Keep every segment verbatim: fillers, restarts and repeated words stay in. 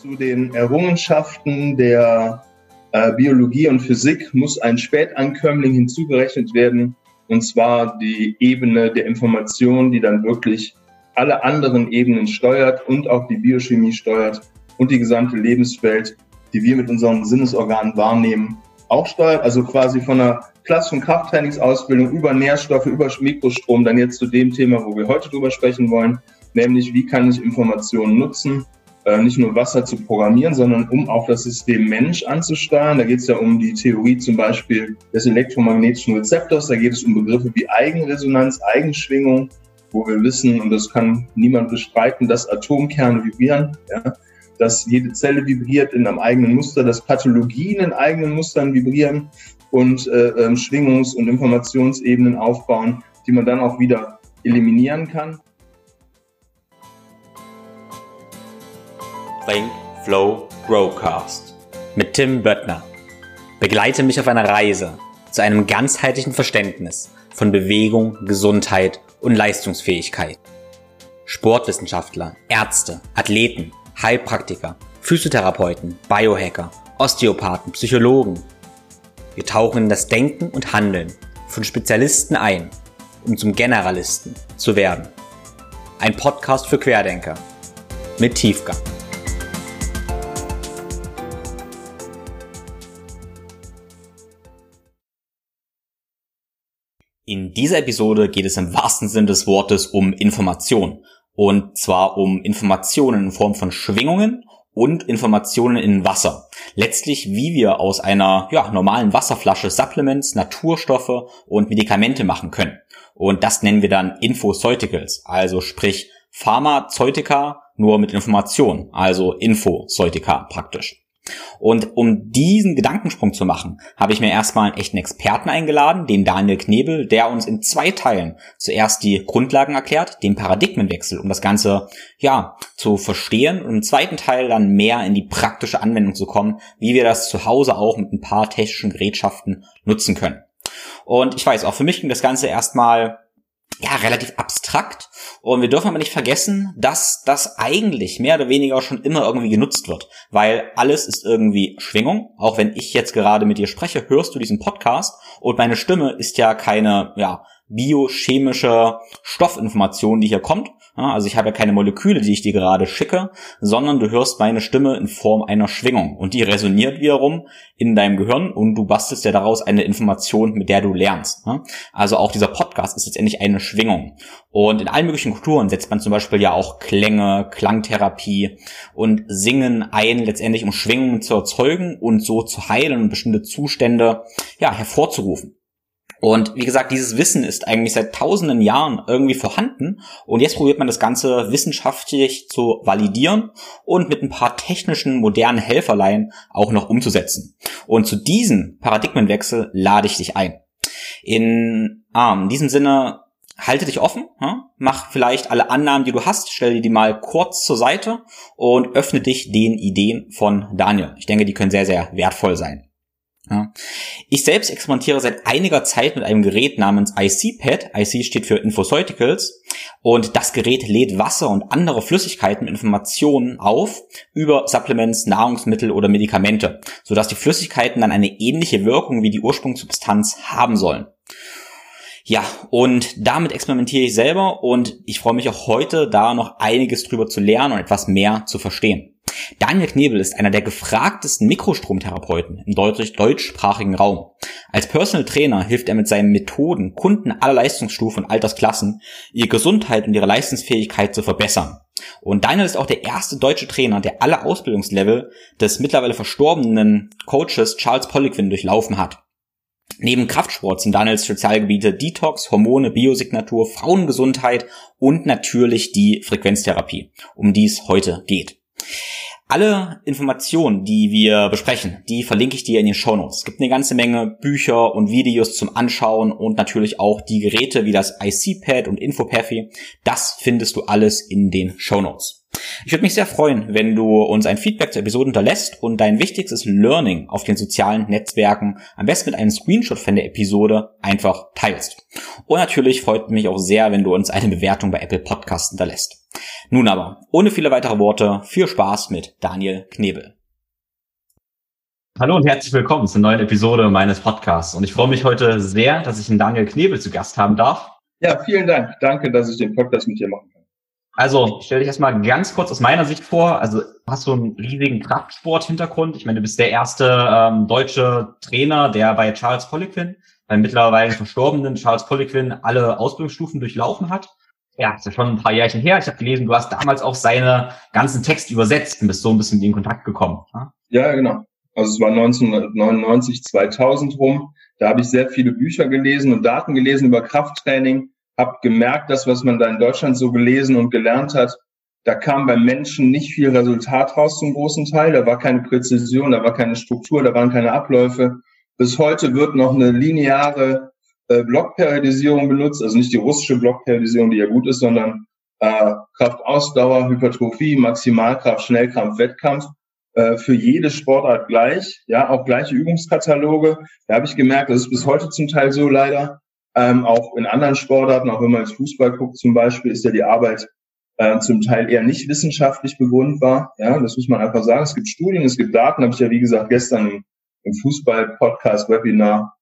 Zu den Errungenschaften der äh, Biologie und Physik muss ein Spätankömmling hinzugerechnet werden, und zwar die Ebene der Information, die dann wirklich alle anderen Ebenen steuert und auch die Biochemie steuert und die gesamte Lebenswelt, die wir mit unseren Sinnesorganen wahrnehmen, auch steuert. Also quasi von einer klassischen Krafttrainingsausbildung über Nährstoffe, über Mikrostrom, dann jetzt zu dem Thema, wo wir heute drüber sprechen wollen, nämlich wie kann ich Informationen nutzen, äh, nicht nur Wasser zu programmieren, sondern um auch das System Mensch anzusteuern. Da geht es ja um die Theorie zum Beispiel des elektromagnetischen Rezeptors, da geht es um Begriffe wie Eigenresonanz, Eigenschwingung, wo wir wissen, und das kann niemand bestreiten, dass Atomkerne vibrieren, ja, dass jede Zelle vibriert in einem eigenen Muster, dass Pathologien in eigenen Mustern vibrieren und äh, Schwingungs- und Informationsebenen aufbauen, die man dann auch wieder eliminieren kann. Think, Flow, Growcast mit Tim Böttner. Begleite mich auf einer Reise zu einem ganzheitlichen Verständnis von Bewegung, Gesundheit und Leistungsfähigkeit. Sportwissenschaftler, Ärzte, Athleten, Heilpraktiker, Physiotherapeuten, Biohacker, Osteopathen, Psychologen. Wir tauchen in das Denken und Handeln von Spezialisten ein, um zum Generalisten zu werden. Ein Podcast für Querdenker mit Tiefgang. In dieser Episode geht es im wahrsten Sinne des Wortes um Information. Und zwar um Informationen in Form von Schwingungen und Informationen in Wasser. Letztlich, wie wir aus einer ja, normalen Wasserflasche Supplements, Naturstoffe und Medikamente machen können. Und das nennen wir dann Infozeuticals, also sprich Pharmazeutika nur mit Information, also Infozeutika praktisch. Und um diesen Gedankensprung zu machen, habe ich mir erstmal einen echten Experten eingeladen, den Daniel Knebel, der uns in zwei Teilen zuerst die Grundlagen erklärt, den Paradigmenwechsel, um das Ganze ja zu verstehen, und im zweiten Teil dann mehr in die praktische Anwendung zu kommen, wie wir das zu Hause auch mit ein paar technischen Gerätschaften nutzen können. Und ich weiß, auch für mich ging das Ganze erstmal ja relativ abstrakt. Und wir dürfen aber nicht vergessen, dass das eigentlich mehr oder weniger schon immer irgendwie genutzt wird, weil alles ist irgendwie Schwingung. Auch wenn ich jetzt gerade mit dir spreche, hörst du diesen Podcast und meine Stimme ist ja keine ja biochemische Stoffinformation, die hier kommt. Also ich habe ja keine Moleküle, die ich dir gerade schicke, sondern du hörst meine Stimme in Form einer Schwingung und die resoniert wiederum in deinem Gehirn und du bastelst ja daraus eine Information, mit der du lernst. Also auch dieser Podcast ist letztendlich eine Schwingung. Und in allen möglichen Kulturen setzt man zum Beispiel ja auch Klänge, Klangtherapie und Singen ein, letztendlich um Schwingungen zu erzeugen und so zu heilen und bestimmte Zustände ja hervorzurufen. Und wie gesagt, dieses Wissen ist eigentlich seit tausenden Jahren irgendwie vorhanden und jetzt probiert man das Ganze wissenschaftlich zu validieren und mit ein paar technischen, modernen Helferlein auch noch umzusetzen. Und zu diesem Paradigmenwechsel lade ich dich ein. In, ah, in diesem Sinne, halte dich offen, hm? Mach vielleicht alle Annahmen, die du hast, stell dir die mal kurz zur Seite und öffne dich den Ideen von Daniel. Ich denke, die können sehr, sehr wertvoll sein. Ja. Ich selbst experimentiere seit einiger Zeit mit einem Gerät namens I C-Pad. I C steht für Infoceuticals. Und das Gerät lädt Wasser und andere Flüssigkeiten mit Informationen auf über Supplements, Nahrungsmittel oder Medikamente, sodass die Flüssigkeiten dann eine ähnliche Wirkung wie die Ursprungssubstanz haben sollen. Ja, und damit experimentiere ich selber und ich freue mich auch heute, da noch einiges drüber zu lernen und etwas mehr zu verstehen. Daniel Knebel ist einer der gefragtesten Mikrostromtherapeuten im deutsch- deutschsprachigen Raum. Als Personal Trainer hilft er mit seinen Methoden Kunden aller Leistungsstufen und Altersklassen, ihre Gesundheit und ihre Leistungsfähigkeit zu verbessern. Und Daniel ist auch der erste deutsche Trainer, der alle Ausbildungslevel des mittlerweile verstorbenen Coaches Charles Poliquin durchlaufen hat. Neben Kraftsport sind Daniels Spezialgebiete Detox, Hormone, Biosignatur, Frauengesundheit und natürlich die Frequenztherapie, um die es heute geht. Alle Informationen, die wir besprechen, die verlinke ich dir in den Shownotes. Es gibt eine ganze Menge Bücher und Videos zum Anschauen und natürlich auch die Geräte wie das I C-Pad und InfoPafi. Das findest du alles in den Shownotes. Ich würde mich sehr freuen, wenn du uns ein Feedback zur Episode hinterlässt und dein wichtigstes Learning auf den sozialen Netzwerken am besten mit einem Screenshot von der Episode einfach teilst. Und natürlich freut mich auch sehr, wenn du uns eine Bewertung bei Apple Podcasts hinterlässt. Nun aber, ohne viele weitere Worte, viel Spaß mit Daniel Knebel. Hallo und herzlich willkommen zur neuen Episode meines Podcasts. Und ich freue mich heute sehr, dass ich einen Daniel Knebel zu Gast haben darf. Ja, vielen Dank. Danke, dass ich den Podcast mit dir machen kann. Also, stell dich erstmal ganz kurz aus meiner Sicht vor. Also, du hast so einen riesigen Kraftsport-Hintergrund. Ich meine, du bist der erste ähm, deutsche Trainer, der bei Charles Poliquin, beim mittlerweile verstorbenen Charles Poliquin, alle Ausbildungsstufen durchlaufen hat. Ja, ist ja schon ein paar Jährchen her. Ich habe gelesen, du hast damals auch seine ganzen Texte übersetzt und bist so ein bisschen mit ihm in Kontakt gekommen. Ja, ja genau. Also es war neunzehnhundertneunundneunzig, zweitausend rum. Da habe ich sehr viele Bücher gelesen und Daten gelesen über Krafttraining. Habe gemerkt, dass was man da in Deutschland so gelesen und gelernt hat, da kam beim Menschen nicht viel Resultat raus zum großen Teil. Da war keine Präzision, da war keine Struktur, da waren keine Abläufe. Bis heute wird noch eine lineare äh, Blockperiodisierung benutzt. Also nicht die russische Blockperiodisierung, die ja gut ist, sondern äh, Kraftausdauer, Hypertrophie, Maximalkraft, Schnellkraft, Wettkampf. Für jede Sportart gleich, ja, auch gleiche Übungskataloge. Da habe ich gemerkt, das ist bis heute zum Teil so leider. Ähm, auch in anderen Sportarten, auch wenn man ins Fußball guckt zum Beispiel, ist ja die Arbeit äh, zum Teil eher nicht wissenschaftlich begründet war. Ja, das muss man einfach sagen. Es gibt Studien, es gibt Daten, habe ich ja wie gesagt gestern im, im Fußball-Podcast-Webinar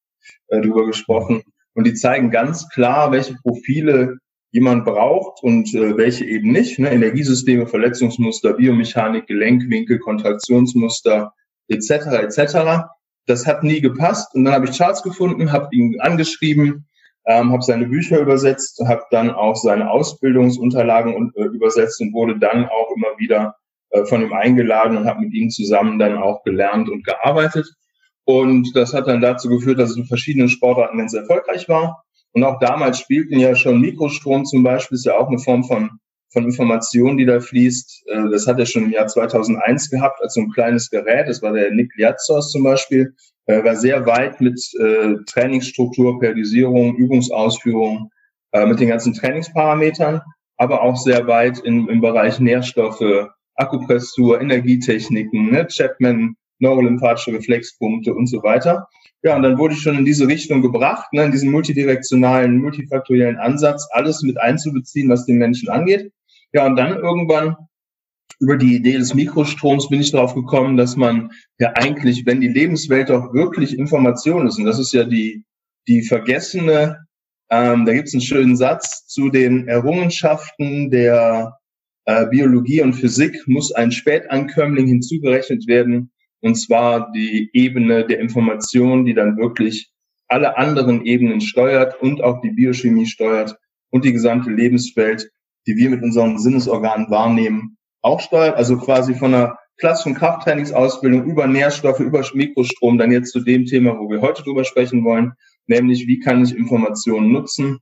äh, drüber gesprochen. Und die zeigen ganz klar, welche Profile jemand braucht und äh, welche eben nicht. Ne? Energiesysteme, Verletzungsmuster, Biomechanik, Gelenkwinkel, Kontraktionsmuster et cetera et cetera. Das hat nie gepasst. Und dann habe ich Charles gefunden, habe ihn angeschrieben, ähm, habe seine Bücher übersetzt, habe dann auch seine Ausbildungsunterlagen und, äh, übersetzt und wurde dann auch immer wieder äh, von ihm eingeladen und habe mit ihm zusammen dann auch gelernt und gearbeitet. Und das hat dann dazu geführt, dass es in verschiedenen Sportarten ganz erfolgreich war. Und auch damals spielten ja schon Mikrostrom zum Beispiel, ist ja auch eine Form von, von Information, die da fließt. Das hat er schon im Jahr zweitausendeins gehabt, als so ein kleines Gerät. Das war der Niklazos zum Beispiel. Er war sehr weit mit äh, Trainingsstruktur, Periodisierung, Übungsausführung, äh, mit den ganzen Trainingsparametern, aber auch sehr weit in, im Bereich Nährstoffe, Akupressur, Energietechniken, ne? Chapman, neurolymphatische Reflexpunkte und so weiter. Ja, und dann wurde ich schon in diese Richtung gebracht, ne, in diesen multidirektionalen, multifaktoriellen Ansatz, alles mit einzubeziehen, was den Menschen angeht. Ja, und dann irgendwann über die Idee des Mikrostroms bin ich drauf gekommen, dass man ja eigentlich, wenn die Lebenswelt doch wirklich Information ist, und das ist ja die die vergessene, ähm, da gibt's einen schönen Satz, zu den Errungenschaften der äh, Biologie und Physik muss ein Spätankömmling hinzugerechnet werden, und zwar die Ebene der Information, die dann wirklich alle anderen Ebenen steuert und auch die Biochemie steuert und die gesamte Lebenswelt, die wir mit unseren Sinnesorganen wahrnehmen, auch steuert. Also quasi von einer klassischen Krafttrainingsausbildung über Nährstoffe, über Mikrostrom, dann jetzt zu dem Thema, wo wir heute drüber sprechen wollen, nämlich wie kann ich Informationen nutzen,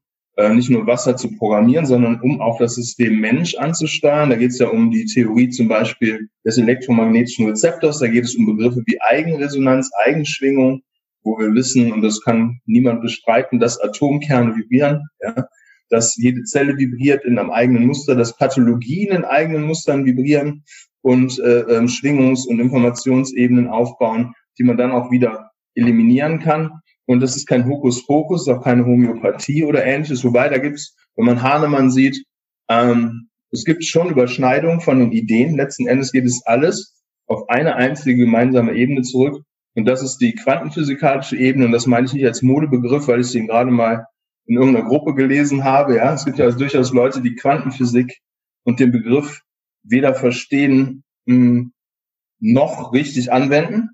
nicht nur Wasser zu programmieren, sondern um auch das System Mensch anzusteuern. Da geht es ja um die Theorie zum Beispiel des elektromagnetischen Rezeptors. Da geht es um Begriffe wie Eigenresonanz, Eigenschwingung, wo wir wissen, und das kann niemand bestreiten, dass Atomkerne vibrieren, ja, dass jede Zelle vibriert in einem eigenen Muster, dass Pathologien in eigenen Mustern vibrieren und äh, Schwingungs- und Informationsebenen aufbauen, die man dann auch wieder eliminieren kann. Und das ist kein Hokuspokus, auch keine Homöopathie oder Ähnliches. Wobei, da gibt's, wenn man Hahnemann sieht, ähm, es gibt schon Überschneidungen von den Ideen. Letzten Endes geht es alles auf eine einzige gemeinsame Ebene zurück. Und das ist die quantenphysikalische Ebene. Und das meine ich nicht als Modebegriff, weil ich den gerade mal in irgendeiner Gruppe gelesen habe. Ja, es gibt ja also durchaus Leute, die Quantenphysik und den Begriff weder verstehen mh, noch richtig anwenden.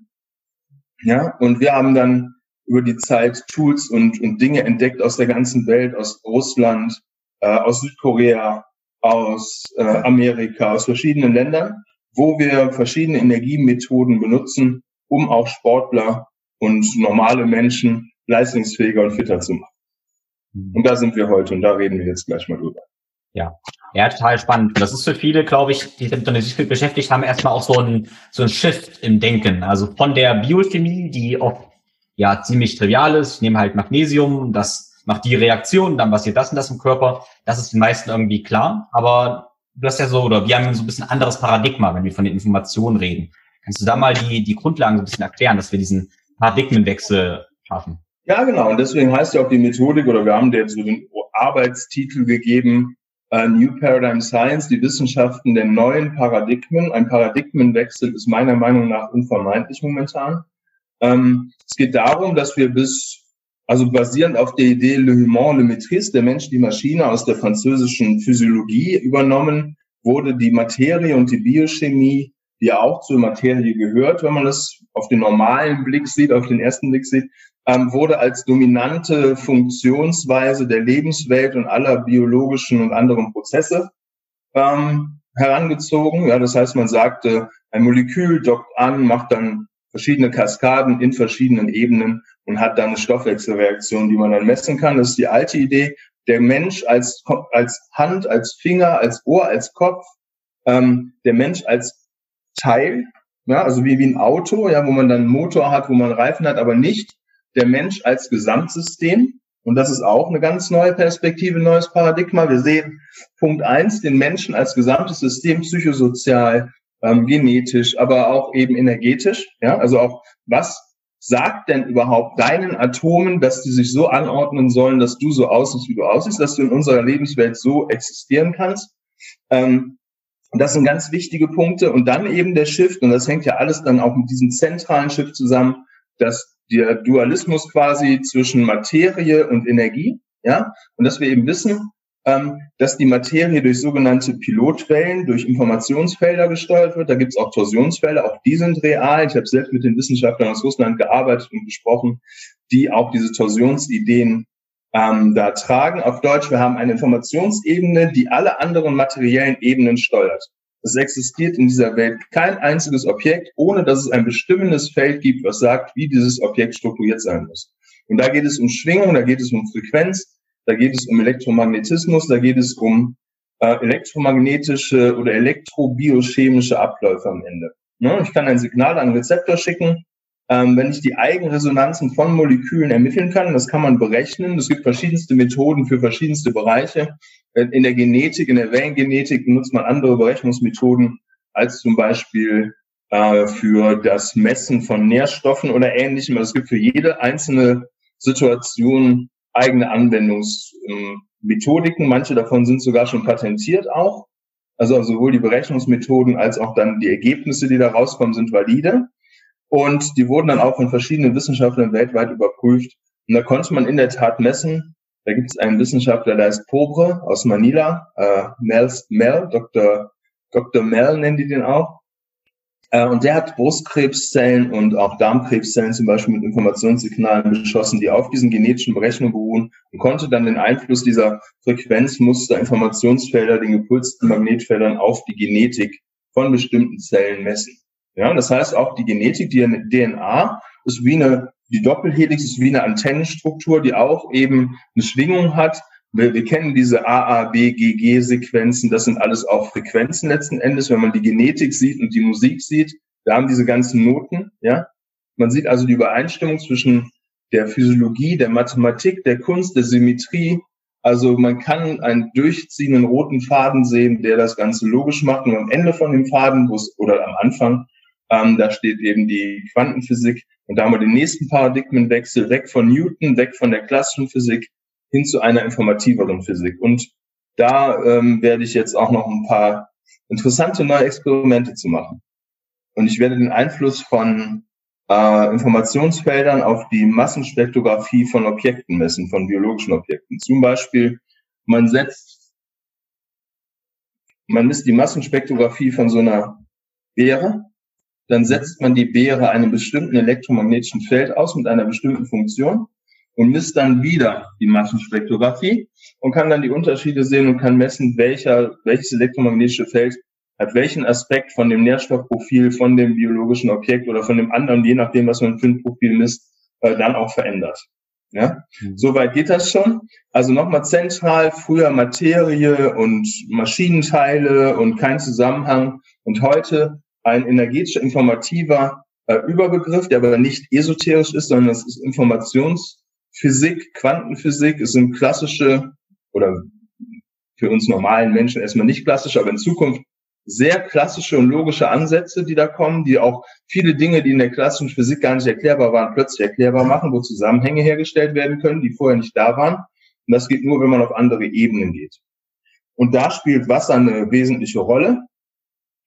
Ja, und wir haben dann über die Zeit Tools und, und Dinge entdeckt aus der ganzen Welt, aus Russland, äh, aus Südkorea, aus äh, Amerika, aus verschiedenen Ländern, wo wir verschiedene Energiemethoden benutzen, um auch Sportler und normale Menschen leistungsfähiger und fitter zu machen. Und da sind wir heute und da reden wir jetzt gleich mal drüber. Ja, ja, total spannend. Und das ist für viele, glaube ich, die sich damit beschäftigt haben, erstmal auch so ein, so ein Shift im Denken. Also von der Biochemie, die oft ja ziemlich trivial ist, ich nehme halt Magnesium, das macht die Reaktion, dann passiert das und das im Körper, das ist den meisten irgendwie klar, aber das ja so, oder wir haben so ein bisschen anderes Paradigma, wenn wir von den Informationen reden. Kannst du da mal die, die Grundlagen so ein bisschen erklären, dass wir diesen Paradigmenwechsel schaffen? Ja, genau. Und deswegen heißt ja auch die Methodik, oder wir haben dir so den Arbeitstitel gegeben, uh, New Paradigm Science, die Wissenschaften der neuen Paradigmen. Ein Paradigmenwechsel ist meiner Meinung nach unvermeidlich momentan. Ähm, es geht darum, dass wir bis, also basierend auf der Idee Le Humain, Le Maîtrise, der Mensch, die Maschine, aus der französischen Physiologie übernommen, wurde die Materie und die Biochemie, die ja auch zur Materie gehört, wenn man das auf den normalen Blick sieht, auf den ersten Blick sieht, ähm, wurde als dominante Funktionsweise der Lebenswelt und aller biologischen und anderen Prozesse ähm, herangezogen. Ja, das heißt, man sagte, ein Molekül dockt an, macht dann verschiedene Kaskaden in verschiedenen Ebenen und hat dann eine Stoffwechselreaktion, die man dann messen kann. Das ist die alte Idee. Der Mensch als als Hand, als Finger, als Ohr, als Kopf, ähm, der Mensch als Teil, ja, also wie wie ein Auto, ja, wo man dann einen Motor hat, wo man Reifen hat, aber nicht der Mensch als Gesamtsystem. Und das ist auch eine ganz neue Perspektive, ein neues Paradigma. Wir sehen Punkt eins, den Menschen als gesamtes System, psychosozial, Ähm, genetisch, aber auch eben energetisch, ja, also auch, was sagt denn überhaupt deinen Atomen, dass die sich so anordnen sollen, dass du so aussiehst, wie du aussiehst, dass du in unserer Lebenswelt so existieren kannst. Ähm, das sind ganz wichtige Punkte. Und dann eben der Shift, und das hängt ja alles dann auch mit diesem zentralen Shift zusammen, dass der Dualismus quasi zwischen Materie und Energie, ja, und dass wir eben wissen, Ähm, dass die Materie durch sogenannte Pilotwellen, durch Informationsfelder gesteuert wird. Da gibt es auch Torsionsfelder, auch die sind real. Ich habe selbst mit den Wissenschaftlern aus Russland gearbeitet und gesprochen, die auch diese Torsionsideen ähm, da tragen. Auf Deutsch, wir haben eine Informationsebene, die alle anderen materiellen Ebenen steuert. Es existiert in dieser Welt kein einziges Objekt, ohne dass es ein bestimmendes Feld gibt, was sagt, wie dieses Objekt strukturiert sein muss. Und da geht es um Schwingung, da geht es um Frequenz, da geht es um Elektromagnetismus, da geht es um äh, elektromagnetische oder elektrobiochemische Abläufe am Ende. Ne? Ich kann ein Signal an einen Rezeptor schicken, ähm, wenn ich die Eigenresonanzen von Molekülen ermitteln kann, das kann man berechnen. Es gibt verschiedenste Methoden für verschiedenste Bereiche. In der Genetik, in der Wellengenetik benutzt man andere Berechnungsmethoden als zum Beispiel äh, für das Messen von Nährstoffen oder Ähnlichem. Es gibt für jede einzelne Situation eigene Anwendungsmethodiken. Manche davon sind sogar schon patentiert auch. Also sowohl die Berechnungsmethoden als auch dann die Ergebnisse, die da rauskommen, sind valide. Und die wurden dann auch von verschiedenen Wissenschaftlern weltweit überprüft. Und da konnte man in der Tat messen. Da gibt es einen Wissenschaftler, der heißt Pobre aus Manila. Äh, Mel, Mel, Doktor Doktor Mel nennen die den auch. Äh, und der hat Brustkrebszellen und auch Darmkrebszellen zum Beispiel mit Informationssignalen beschossen, die auf diesen genetischen Berechnungen beruhen, und konnte dann den Einfluss dieser Frequenzmuster, Informationsfelder, den gepulsten Magnetfeldern auf die Genetik von bestimmten Zellen messen. Ja, das heißt auch die Genetik, die D N A ist wie eine, die Doppelhelix ist wie eine Antennenstruktur, die auch eben eine Schwingung hat. Wir, wir kennen diese A A B G G-Sequenzen, das sind alles auch Frequenzen letzten Endes, wenn man die Genetik sieht und die Musik sieht. Wir haben diese ganzen Noten, ja. Man sieht also die Übereinstimmung zwischen der Physiologie, der Mathematik, der Kunst, der Symmetrie. Also man kann einen durchziehenden roten Faden sehen, der das Ganze logisch macht. Und am Ende von dem Faden, wo es, oder am Anfang, ähm, da steht eben die Quantenphysik. Und da haben wir den nächsten Paradigmenwechsel, weg von Newton, weg von der klassischen Physik, hin zu einer informativeren Physik. Und da ähm, werde ich jetzt auch noch ein paar interessante neue Experimente zu machen. Und ich werde den Einfluss von äh, Informationsfeldern auf die Massenspektrographie von Objekten messen, von biologischen Objekten. Zum Beispiel, man setzt, man misst die Massenspektrographie von so einer Beere, dann setzt man die Beere einem bestimmten elektromagnetischen Feld aus mit einer bestimmten Funktion und misst dann wieder die Massenspektrographie und kann dann die Unterschiede sehen und kann messen, welcher, welches elektromagnetische Feld hat welchen Aspekt von dem Nährstoffprofil, von dem biologischen Objekt oder von dem anderen, je nachdem, was man für ein Profil misst, äh, dann auch verändert. Ja? Mhm. Soweit geht das schon. Also nochmal zentral, früher Materie und Maschinenteile und kein Zusammenhang, und heute ein energetischer, informativer äh, Überbegriff, der aber nicht esoterisch ist, sondern es ist Informations- Physik, Quantenphysik, es sind klassische oder für uns normalen Menschen erstmal nicht klassisch, aber in Zukunft sehr klassische und logische Ansätze, die da kommen, die auch viele Dinge, die in der klassischen Physik gar nicht erklärbar waren, plötzlich erklärbar machen, wo Zusammenhänge hergestellt werden können, die vorher nicht da waren. Und das geht nur, wenn man auf andere Ebenen geht. Und da spielt Wasser eine wesentliche Rolle.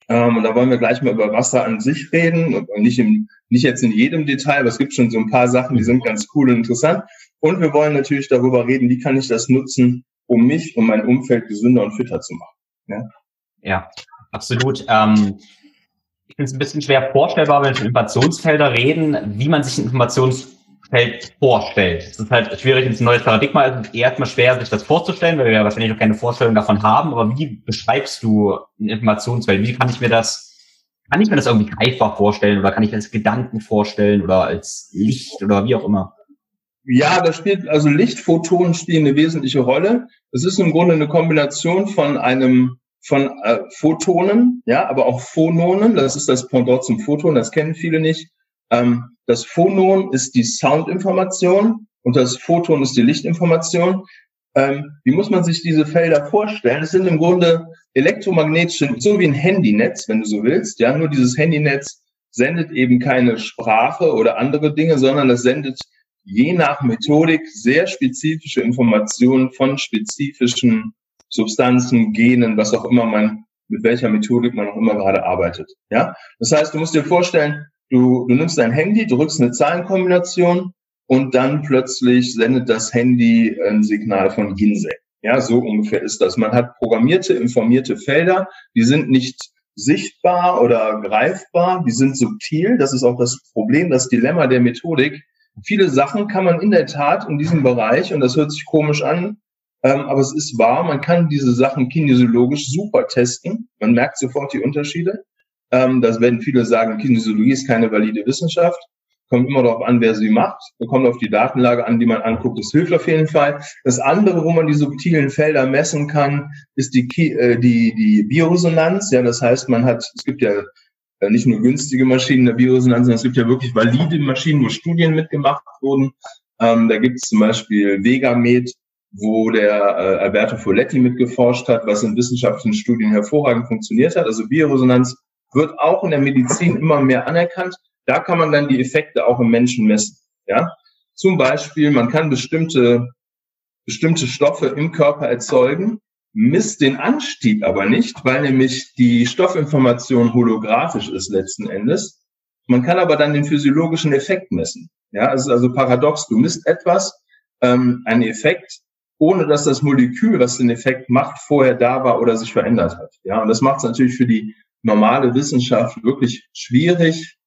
Ähm, und da wollen wir gleich mal über Wasser an sich reden, und nicht, im, nicht jetzt in jedem Detail, aber es gibt schon so ein paar Sachen, die sind ganz cool und interessant. Und wir wollen natürlich darüber reden, wie kann ich das nutzen, um mich und mein Umfeld gesünder und fitter zu machen. Ja, ja, absolut. Ähm, ich finde es ein bisschen schwer vorstellbar, wenn wir von Informationsfeldern reden, wie man sich ein Informationsfeld vorstellt. Es ist halt schwierig, ins neue Paradigma, es ist erstmal schwer, sich das vorzustellen, weil wir wahrscheinlich noch keine Vorstellung davon haben. Aber wie beschreibst du ein Informationsfeld? Wie kann ich mir das, kann ich mir das irgendwie greifbar vorstellen oder kann ich mir das Gedanken vorstellen oder als Licht oder wie auch immer? Ja, das spielt, also Lichtphotonen spielen eine wesentliche Rolle. Es ist im Grunde eine Kombination von einem, von äh, Photonen, ja, aber auch Phononen. Das ist das Pendant zum Photon, das kennen viele nicht. Ähm, das Phonon ist die Soundinformation und das Photon ist die Lichtinformation. Ähm, wie muss man sich diese Felder vorstellen? Es sind im Grunde elektromagnetische, so wie ein Handynetz, wenn du so willst, ja. Nur dieses Handynetz sendet eben keine Sprache oder andere Dinge, sondern das sendet je nach Methodik sehr spezifische Informationen von spezifischen Substanzen, Genen, was auch immer man, mit welcher Methodik man auch immer gerade arbeitet. Ja? Das heißt, du musst dir vorstellen, du, du nimmst dein Handy, drückst eine Zahlenkombination und dann plötzlich sendet das Handy ein Signal von Ginseng. Ja, so ungefähr ist das. Man hat programmierte, informierte Felder, die sind nicht sichtbar oder greifbar, die sind subtil. Das ist auch das Problem, das Dilemma der Methodik. Viele Sachen kann man in der Tat in diesem Bereich, und das hört sich komisch an, ähm, aber es ist wahr, man kann diese Sachen kinesiologisch super testen. Man merkt sofort die Unterschiede. Ähm, das werden viele sagen, Kinesiologie ist keine valide Wissenschaft. Kommt immer darauf an, wer sie macht. Kommt auf die Datenlage an, die man anguckt. Das hilft auf jeden Fall. Das andere, wo man die subtilen Felder messen kann, ist die, äh, die, die Bioresonanz. Ja, das heißt, man hat, es gibt ja nicht nur günstige Maschinen der Bioresonanz, sondern es gibt ja wirklich valide Maschinen, wo Studien mitgemacht wurden. Ähm, da gibt es zum Beispiel Vegamed, wo der äh, Alberto Folletti mitgeforscht hat, was in wissenschaftlichen Studien hervorragend funktioniert hat. Also Bioresonanz wird auch in der Medizin immer mehr anerkannt. Da kann man dann die Effekte auch im Menschen messen. Ja? Zum Beispiel, man kann bestimmte, bestimmte Stoffe im Körper erzeugen, misst den Anstieg aber nicht, weil nämlich die Stoffinformation holographisch ist letzten Endes. Man kann aber dann den physiologischen Effekt messen. Ja, es ist also paradox. Du misst etwas, ähm, einen Effekt, ohne dass das Molekül, was den Effekt macht, vorher da war oder sich verändert hat. Ja, und das macht es natürlich für die normale Wissenschaft wirklich schwierig,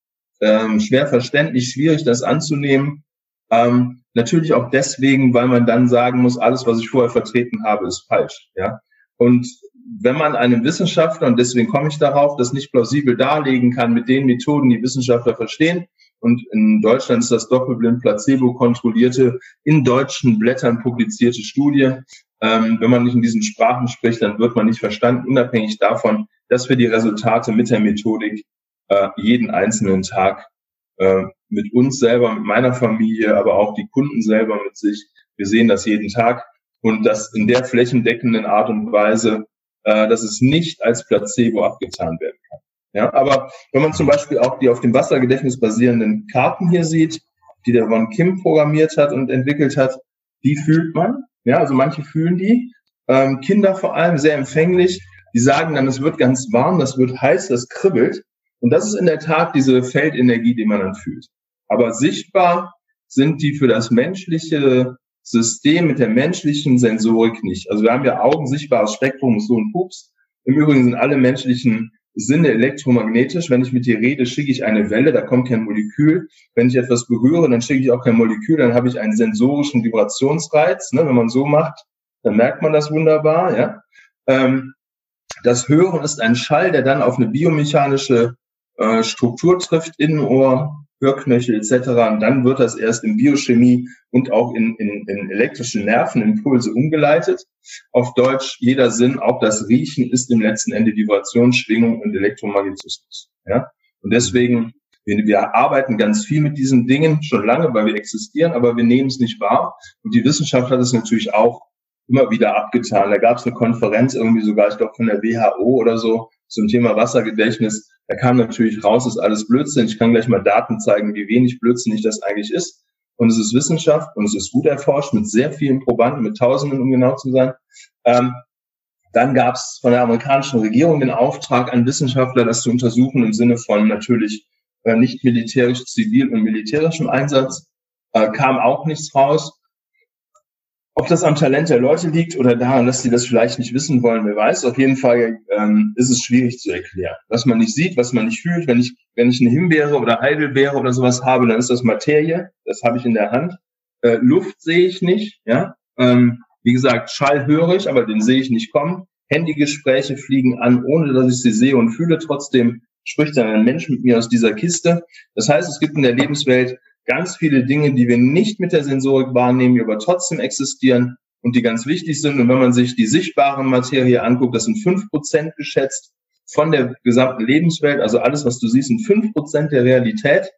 ähm, schwer verständlich, schwierig, das anzunehmen. Ähm, natürlich auch deswegen, weil man dann sagen muss, alles, was ich vorher vertreten habe, ist falsch. Ja? Und wenn man einem Wissenschaftler, und deswegen komme ich darauf, das nicht plausibel darlegen kann mit den Methoden, die Wissenschaftler verstehen, und in Deutschland ist das doppelblind placebo-kontrollierte, in deutschen Blättern publizierte Studie, ähm, wenn man nicht in diesen Sprachen spricht, dann wird man nicht verstanden, unabhängig davon, dass wir die Resultate mit der Methodik äh, jeden einzelnen Tag äh, mit uns selber, mit meiner Familie, aber auch die Kunden selber mit sich. Wir sehen das jeden Tag und das in der flächendeckenden Art und Weise, äh, dass es nicht als Placebo abgetan werden kann. Ja, aber wenn man zum Beispiel auch die auf dem Wassergedächtnis basierenden Karten hier sieht, die der Won Kim programmiert hat und entwickelt hat, die fühlt man. Ja, also manche fühlen die. Ähm, Kinder vor allem sehr empfänglich. Die sagen dann, es wird ganz warm, das wird heiß, das kribbelt. Und das ist in der Tat diese Feldenergie, die man dann fühlt. Aber sichtbar sind die für das menschliche System mit der menschlichen Sensorik nicht. Also wir haben ja Augen, sichtbares Spektrum, so ein Pups. Im Übrigen sind alle menschlichen Sinne elektromagnetisch. Wenn ich mit dir rede, schicke ich eine Welle, da kommt kein Molekül. Wenn ich etwas berühre, dann schicke ich auch kein Molekül, dann habe ich einen sensorischen Vibrationsreiz. Ne? Wenn man so macht, dann merkt man das wunderbar. Ja? Ähm, das Hören ist ein Schall, der dann auf eine biomechanische äh, Struktur trifft, Innenohr, Hörknöchel et cetera. Und dann wird das erst in Biochemie und auch in, in, in elektrische Nervenimpulse umgeleitet. Auf Deutsch, jeder Sinn, auch das Riechen ist im letzten Ende Vibrationsschwingung und Elektromagnetismus. Ja? Und deswegen, wir, wir arbeiten ganz viel mit diesen Dingen, schon lange, weil wir existieren, aber wir nehmen es nicht wahr. Und die Wissenschaft hat es natürlich auch immer wieder abgetan. Da gab es eine Konferenz irgendwie sogar, ich glaube von der W H O oder so, zum Thema Wassergedächtnis. Da kam natürlich raus, das ist alles Blödsinn. Ich kann gleich mal Daten zeigen, wie wenig blödsinnig das eigentlich ist. Und es ist Wissenschaft und es ist gut erforscht mit sehr vielen Probanden, mit Tausenden, um genau zu sein. Ähm, dann gab es von der amerikanischen Regierung den Auftrag an Wissenschaftler, das zu untersuchen im Sinne von natürlich äh, nicht militärisch, zivil und militärischem Einsatz. Äh, kam auch nichts raus. Ob das am Talent der Leute liegt oder daran, dass sie das vielleicht nicht wissen wollen, wer weiß. Auf jeden Fall ähm, ist es schwierig zu erklären. Was man nicht sieht, was man nicht fühlt. Wenn ich wenn ich eine Himbeere oder Heidelbeere oder sowas habe, dann ist das Materie. Das habe ich in der Hand. Äh, Luft sehe ich nicht. Ja, ähm, wie gesagt, Schall höre ich, aber den sehe ich nicht kommen. Handygespräche fliegen an, ohne dass ich sie sehe und fühle. Trotzdem spricht dann ein Mensch mit mir aus dieser Kiste. Das heißt, es gibt in der Lebenswelt ganz viele Dinge, die wir nicht mit der Sensorik wahrnehmen, die aber trotzdem existieren und die ganz wichtig sind. Und wenn man sich die sichtbare Materie anguckt, das sind fünf Prozent geschätzt von der gesamten Lebenswelt. Also alles, was du siehst, sind fünf Prozent der Realität.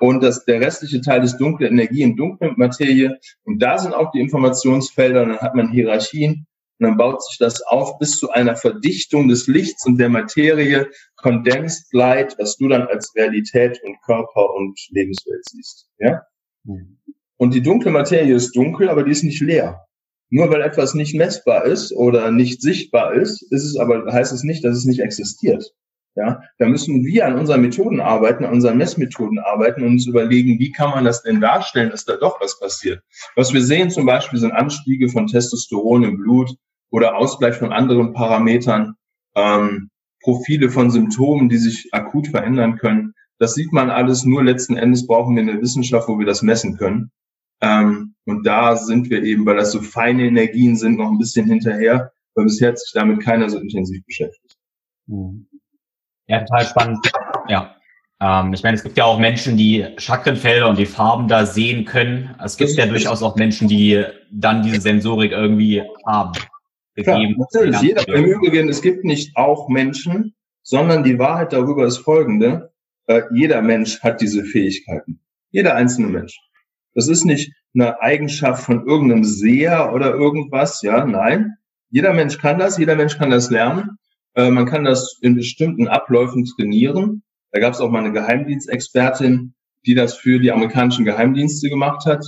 Und das, der restliche Teil ist dunkle Energie und dunkle Materie. Und da sind auch die Informationsfelder. Und dann hat man Hierarchien. Und dann baut sich das auf bis zu einer Verdichtung des Lichts und der Materie, Condensed Light, was du dann als Realität und Körper und Lebenswelt siehst. Ja? Mhm. Und die dunkle Materie ist dunkel, aber die ist nicht leer. Nur weil etwas nicht messbar ist oder nicht sichtbar ist, ist es aber, heißt es nicht, dass es nicht existiert. Ja? Da müssen wir an unseren Methoden arbeiten, an unseren Messmethoden arbeiten und uns überlegen, wie kann man das denn darstellen, dass da doch was passiert. Was wir sehen zum Beispiel sind Anstiege von Testosteron im Blut, oder Ausgleich von anderen Parametern, ähm, Profile von Symptomen, die sich akut verändern können. Das sieht man alles, nur letzten Endes brauchen wir eine Wissenschaft, wo wir das messen können. Ähm, und da sind wir eben, weil das so feine Energien sind, noch ein bisschen hinterher, weil bisher hat sich damit keiner so intensiv beschäftigt. Ja, total spannend. Ja. Ähm, ich meine, es gibt ja auch Menschen, die Chakrenfelder und die Farben da sehen können. Es gibt ja durchaus auch Menschen, die dann diese Sensorik irgendwie haben. Klar, natürlich, jeder, im Übrigen, es gibt nicht auch Menschen, sondern die Wahrheit darüber ist folgende, äh, jeder Mensch hat diese Fähigkeiten, jeder einzelne Mensch. Das ist nicht eine Eigenschaft von irgendeinem Seher oder irgendwas, ja, nein, jeder Mensch kann das, jeder Mensch kann das lernen, äh, man kann das in bestimmten Abläufen trainieren. Da gab es auch mal eine Geheimdienstexpertin, die das für die amerikanischen Geheimdienste gemacht hat,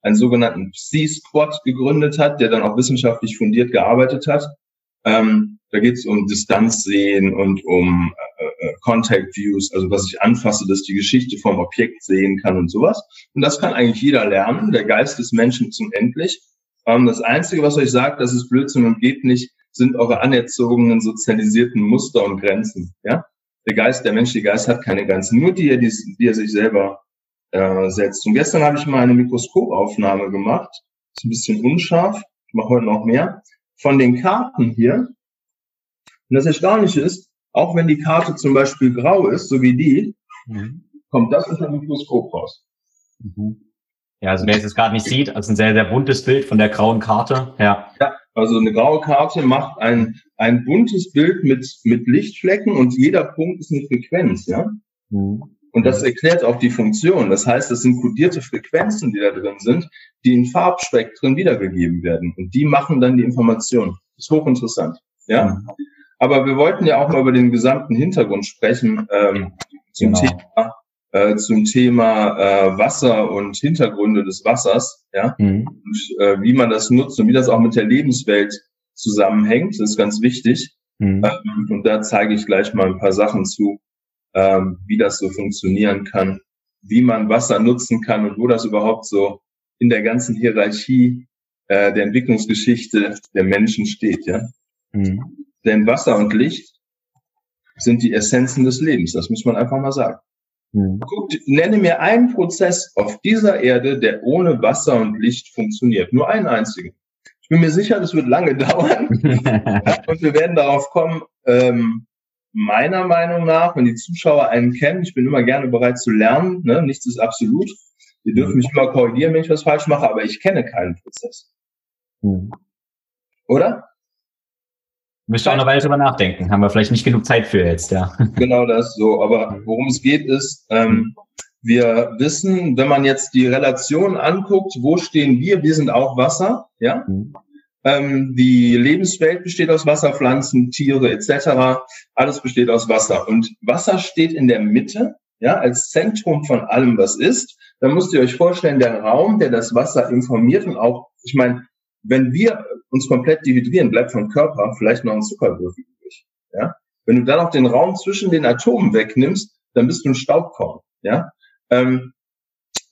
einen sogenannten Psi-Squad gegründet hat, der dann auch wissenschaftlich fundiert gearbeitet hat. Ähm, da geht es um Distanzsehen und um äh, Contact Views, also was ich anfasse, dass die Geschichte vom Objekt sehen kann und sowas. Und das kann eigentlich jeder lernen. Der Geist des Menschen ist unendlich. Ähm, das Einzige, was euch sagt, das ist Blödsinn und geht nicht, sind eure anerzogenen, sozialisierten Muster und Grenzen. Ja? Der Geist, der menschliche Geist hat keine Grenzen, nur die er, die, die er sich selber Äh, setzt. Und gestern habe ich mal eine Mikroskopaufnahme gemacht, ist ein bisschen unscharf, ich mache heute noch mehr, von den Karten hier. Und das Erstaunliche ist, auch wenn die Karte zum Beispiel grau ist, so wie die, mhm. kommt das unter dem Mikroskop raus. Mhm. Ja, also wer es jetzt gerade nicht sieht, also ein sehr, sehr buntes Bild von der grauen Karte. Ja, ja, also eine graue Karte macht ein ein buntes Bild mit mit Lichtflecken und jeder Punkt ist eine Frequenz. Ja. Mhm. Und das erklärt auch die Funktion. Das heißt, es sind kodierte Frequenzen, die da drin sind, die in Farbspektren wiedergegeben werden. Und die machen dann die Information. Ist hochinteressant. Ja. Aber wir wollten ja auch mal über den gesamten Hintergrund sprechen, ähm, zum genau. Thema, äh, zum Thema äh, Wasser und Hintergründe des Wassers. Ja. Mhm. Und äh, wie man das nutzt und wie das auch mit der Lebenswelt zusammenhängt. Das ist ganz wichtig. Mhm. Ähm, und da zeige ich gleich mal ein paar Sachen zu. Ähm, wie das so funktionieren kann, wie man Wasser nutzen kann und wo das überhaupt so in der ganzen Hierarchie äh, der Entwicklungsgeschichte der Menschen steht. Ja? Mhm. Denn Wasser und Licht sind die Essenzen des Lebens, das muss man einfach mal sagen. Mhm. Guck, nenne mir einen Prozess auf dieser Erde, der ohne Wasser und Licht funktioniert, nur einen einzigen. Ich bin mir sicher, das wird lange dauern und wir werden darauf kommen, ähm, meiner Meinung nach, wenn die Zuschauer einen kennen, ich bin immer gerne bereit zu lernen, ne? Nichts ist absolut. Ihr dürft mich immer korrigieren, wenn ich was falsch mache, aber ich kenne keinen Prozess. Hm. Oder? Müsste auch eine Weile drüber nachdenken, haben wir vielleicht nicht genug Zeit für jetzt, ja. Genau das so, aber worum es geht ist, ähm, wir wissen, wenn man jetzt die Relation anguckt, wo stehen wir, wir sind auch Wasser, ja? Hm. Ähm, die Lebenswelt besteht aus Wasser, Pflanzen, Tiere et cetera. Alles besteht aus Wasser. Und Wasser steht in der Mitte, ja, als Zentrum von allem, was ist. Da müsst ihr euch vorstellen, der Raum, der das Wasser informiert und auch, ich meine, wenn wir uns komplett dehydrieren, bleibt vom Körper vielleicht noch ein Zuckerwürfel übrig. Ja? Wenn du dann auch den Raum zwischen den Atomen wegnimmst, dann bist du ein Staubkorn. Ja? Ähm,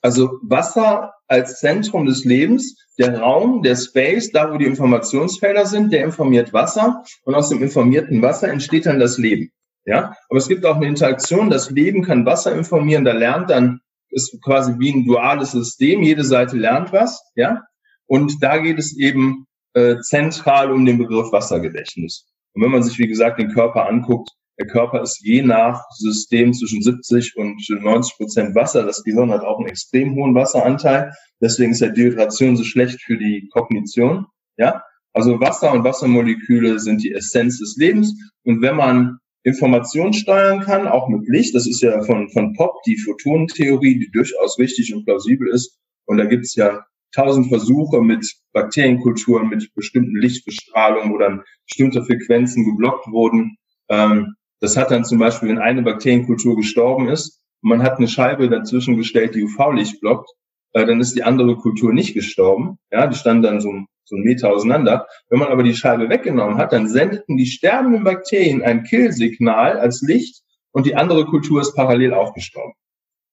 also Wasser als Zentrum des Lebens, der Raum, der Space, da wo die Informationsfelder sind, der informiert Wasser und aus dem informierten Wasser entsteht dann das Leben. Ja? Aber es gibt auch eine Interaktion, das Leben kann Wasser informieren, da lernt dann, ist quasi wie ein duales System, jede Seite lernt was, ja. Und da geht es eben äh, zentral um den Begriff Wassergedächtnis. Und wenn man sich, wie gesagt, den Körper anguckt, der Körper ist je nach System zwischen siebzig und neunzig Prozent Wasser. Das Gehirn hat auch einen extrem hohen Wasseranteil. Deswegen ist ja Dehydration so schlecht für die Kognition. Ja, also Wasser und Wassermoleküle sind die Essenz des Lebens. Und wenn man Information steuern kann, auch mit Licht, das ist ja von von Pop die Photonentheorie, die durchaus richtig und plausibel ist. Und da gibt's ja tausend Versuche mit Bakterienkulturen, mit bestimmten Lichtbestrahlungen, wo dann bestimmte Frequenzen geblockt wurden. Ähm, das hat dann zum Beispiel, wenn eine Bakterienkultur gestorben ist und man hat eine Scheibe dazwischen gestellt, die U V-Licht blockt, äh, dann ist die andere Kultur nicht gestorben. Ja, die stand dann so, so einen Meter auseinander. Wenn man aber die Scheibe weggenommen hat, dann sendeten die sterbenden Bakterien ein Kill-Signal als Licht und die andere Kultur ist parallel auch gestorben.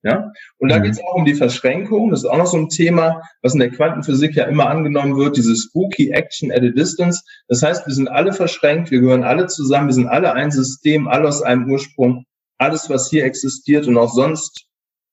Ja, und da geht es auch um die Verschränkung. Das ist auch noch so ein Thema, was in der Quantenphysik ja immer angenommen wird, diese spooky action at a distance. Das heißt, wir sind alle verschränkt, wir gehören alle zusammen, wir sind alle ein System, alle aus einem Ursprung. Alles, was hier existiert und auch sonst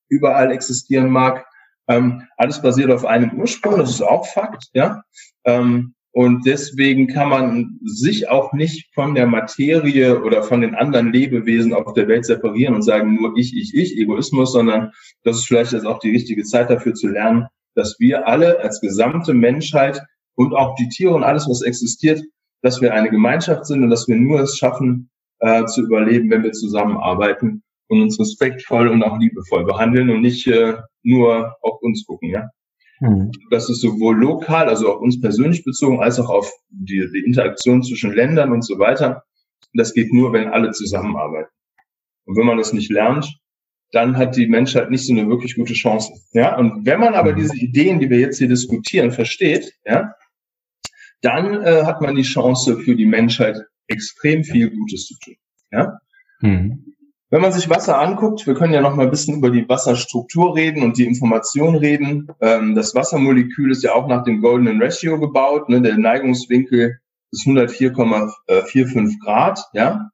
überall existieren mag, ähm, alles basiert auf einem Ursprung. Das ist auch Fakt, ja. Ähm, und deswegen kann man sich auch nicht von der Materie oder von den anderen Lebewesen auf der Welt separieren und sagen, nur ich, ich, ich, Egoismus, sondern das ist vielleicht jetzt auch die richtige Zeit dafür zu lernen, dass wir alle als gesamte Menschheit und auch die Tiere und alles, was existiert, dass wir eine Gemeinschaft sind und dass wir nur es schaffen, äh, zu überleben, wenn wir zusammenarbeiten und uns respektvoll und auch liebevoll behandeln und nicht äh, nur auf uns gucken, ja. Das ist sowohl lokal, also auf uns persönlich bezogen, als auch auf die, die Interaktion zwischen Ländern und so weiter. Das geht nur, wenn alle zusammenarbeiten. Und wenn man das nicht lernt, dann hat die Menschheit nicht so eine wirklich gute Chance. Ja, und wenn man aber diese Ideen, die wir jetzt hier diskutieren, versteht, ja, dann äh, hat man die Chance, für die Menschheit extrem viel Gutes zu tun. Ja. Mhm. Wenn man sich Wasser anguckt, wir können ja noch mal ein bisschen über die Wasserstruktur reden und die Information reden. Ähm, das Wassermolekül ist ja auch nach dem Golden Ratio gebaut. Ne? Der Neigungswinkel ist hundertvier Komma fünfundvierzig Grad. Ja,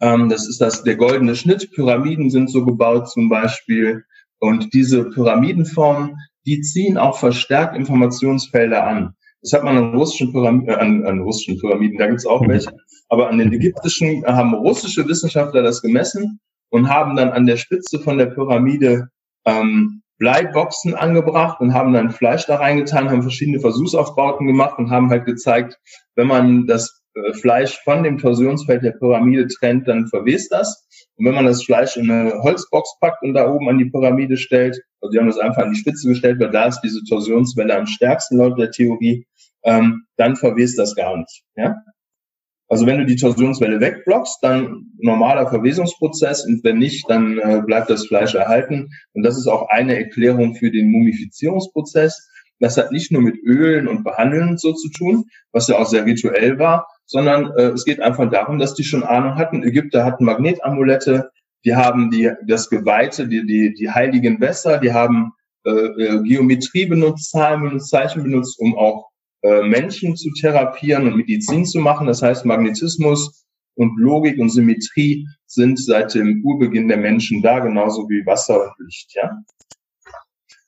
ähm, das ist das der goldene Schnitt. Pyramiden sind so gebaut zum Beispiel. Und diese Pyramidenformen, die ziehen auch verstärkt Informationsfelder an. Das hat man an russischen Pyramiden, äh, an, an russischen Pyramiden, da gibt's auch welche. Aber an den ägyptischen haben russische Wissenschaftler das gemessen und haben dann an der Spitze von der Pyramide ähm, Bleiboxen angebracht und haben dann Fleisch da reingetan, haben verschiedene Versuchsaufbauten gemacht und haben halt gezeigt, wenn man das äh, Fleisch von dem Torsionsfeld der Pyramide trennt, dann verwest das. Und wenn man das Fleisch in eine Holzbox packt und da oben an die Pyramide stellt, also die haben das einfach an die Spitze gestellt, weil da ist diese Torsionswelle am stärksten laut der Theorie, ähm, dann verwest das gar nicht, ja. Also wenn du die Torsionswelle wegblockst, dann normaler Verwesungsprozess und wenn nicht, dann äh, bleibt das Fleisch erhalten. Und das ist auch eine Erklärung für den Mumifizierungsprozess. Das hat nicht nur mit Ölen und Behandeln so zu tun, was ja auch sehr rituell war, sondern äh, es geht einfach darum, dass die schon Ahnung hatten. Ägypter hatten Magnetamulette, die haben die das Geweihte, die die die heiligen Wässer, die haben äh, äh, Geometrie benutzt, Zahlen benutzt, Zeichen benutzt, um auch Menschen zu therapieren und Medizin zu machen. Das heißt, Magnetismus und Logik und Symmetrie sind seit dem Urbeginn der Menschen da, genauso wie Wasser und Licht. Ja?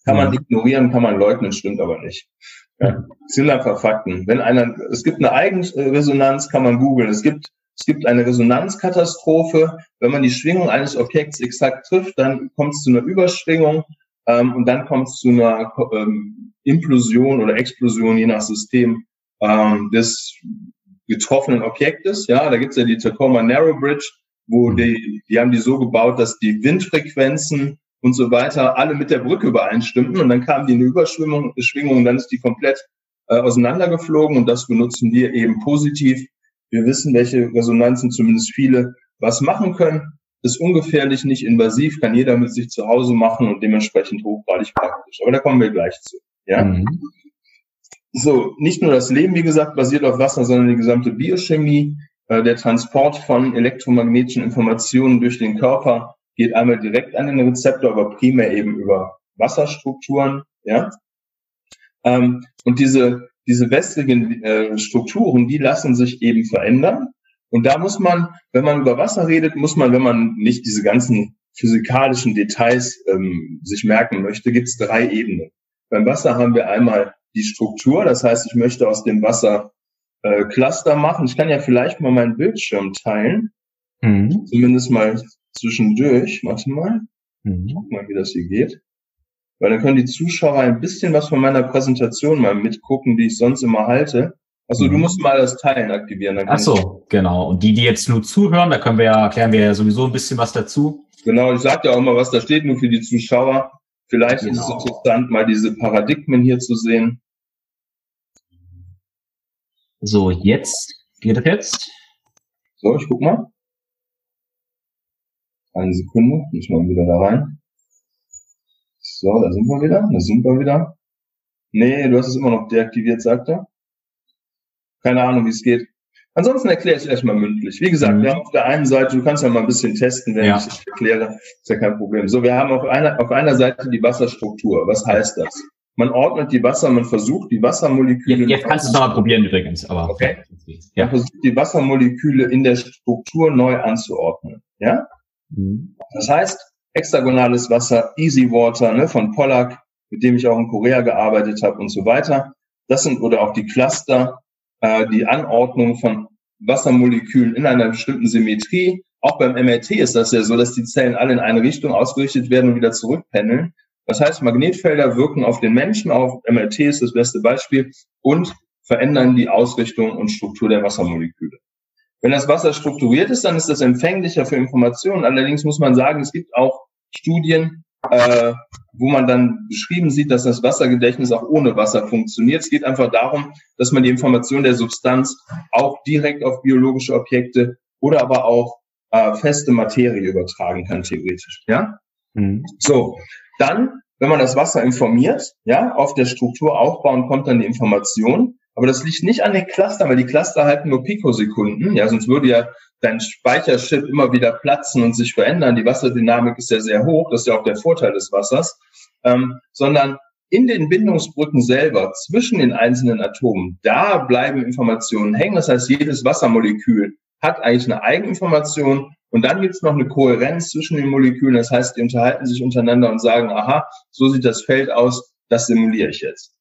Kann man ignorieren, kann man leugnen, stimmt aber nicht. Ja? Sind einfach Fakten. Wenn einer, es gibt eine Eigenresonanz, kann man googeln. Es gibt, es gibt eine Resonanzkatastrophe. Wenn man die Schwingung eines Objekts exakt trifft, dann kommt es zu einer Überschwingung. Ähm, und dann kommt es zu einer ähm, Implosion oder Explosion, je nach System ähm, des getroffenen Objektes. Ja, da gibt es ja die Tacoma Narrows Bridge, wo die, die haben die so gebaut, dass die Windfrequenzen und so weiter alle mit der Brücke übereinstimmten. Und dann kam die eine Überschwingung, Schwingung, und dann ist die komplett äh, auseinandergeflogen und das benutzen wir eben positiv. Wir wissen, welche Resonanzen zumindest viele was machen können. Ist ungefährlich, nicht invasiv, kann jeder mit sich zu Hause machen und dementsprechend hochgradig praktisch. Aber da kommen wir gleich zu. Ja? Mhm. So, nicht nur das Leben, wie gesagt, basiert auf Wasser, sondern die gesamte Biochemie. Äh, der Transport von elektromagnetischen Informationen durch den Körper geht einmal direkt an den Rezeptor, aber primär eben über Wasserstrukturen. Ja? Ähm, und diese, diese wässrigen äh, Strukturen, die lassen sich eben verändern. Und da muss man, wenn man über Wasser redet, muss man, wenn man nicht diese ganzen physikalischen Details ähm, sich merken möchte, gibt es drei Ebenen. Beim Wasser haben wir einmal die Struktur, das heißt, ich möchte aus dem Wasser äh, Cluster machen. Ich kann ja vielleicht mal meinen Bildschirm teilen, mhm. zumindest mal zwischendurch. Warte mal, mhm. guck mal, wie das hier geht. Weil dann können die Zuschauer ein bisschen was von meiner Präsentation mal mitgucken, die ich sonst immer halte. Also du musst mal das Teilen aktivieren. Dann Ach so, ich... genau. Und die, die jetzt nur zuhören, da können wir ja, erklären wir ja sowieso ein bisschen was dazu. Genau, ich sage ja auch mal, was da steht, nur für die Zuschauer. Vielleicht genau. ist es interessant, mal diese Paradigmen hier zu sehen. So, jetzt. Geht das jetzt? So, ich guck mal. Eine Sekunde, muss mal wieder da rein. So, da sind wir wieder, da sind wir wieder. Nee, du hast es immer noch deaktiviert, sagt er. Keine Ahnung, wie es geht. Ansonsten erkläre ich es erstmal mündlich. Wie gesagt, mhm. wir haben auf der einen Seite, du kannst ja mal ein bisschen testen, wenn ja. ich es erkläre, ist ja kein Problem. So, wir haben auf einer, auf einer Seite die Wasserstruktur. Was heißt das? Man ordnet die Wasser, man versucht die Wassermoleküle... Jetzt kannst du es nochmal probieren übrigens, aber... Okay. Ja. Man versucht die Wassermoleküle in der Struktur neu anzuordnen. Ja? Mhm. Das heißt, hexagonales Wasser, Easy Water, ne, von Pollack, mit dem ich auch in Korea gearbeitet habe und so weiter. Das sind, oder auch die Cluster, die Anordnung von Wassermolekülen in einer bestimmten Symmetrie. Auch beim M R T ist das ja so, dass die Zellen alle in eine Richtung ausgerichtet werden und wieder zurückpendeln. Das heißt, Magnetfelder wirken auf den Menschen, auf M R T ist das beste Beispiel, und verändern die Ausrichtung und Struktur der Wassermoleküle. Wenn das Wasser strukturiert ist, dann ist das empfänglicher für Informationen. Allerdings muss man sagen, es gibt auch Studien, äh, wo man dann beschrieben sieht, dass das Wassergedächtnis auch ohne Wasser funktioniert. Es geht einfach darum, dass man die Information der Substanz auch direkt auf biologische Objekte oder aber auch äh, feste Materie übertragen kann, theoretisch. Ja? Mhm. So, dann, wenn man das Wasser informiert, ja, auf der Struktur aufbauen, kommt dann die Information. Aber das liegt nicht an den Clustern, weil die Cluster halten nur Pikosekunden. Ja, sonst würde ja dein Speicherchip immer wieder platzen und sich verändern. Die Wasserdynamik ist ja sehr hoch, das ist ja auch der Vorteil des Wassers. Ähm, sondern in den Bindungsbrücken selber, zwischen den einzelnen Atomen, da bleiben Informationen hängen. Das heißt, jedes Wassermolekül hat eigentlich eine Eigeninformation. Und dann gibt es noch eine Kohärenz zwischen den Molekülen. Das heißt, die unterhalten sich untereinander und sagen, aha, so sieht das Feld aus, das simuliere ich jetzt.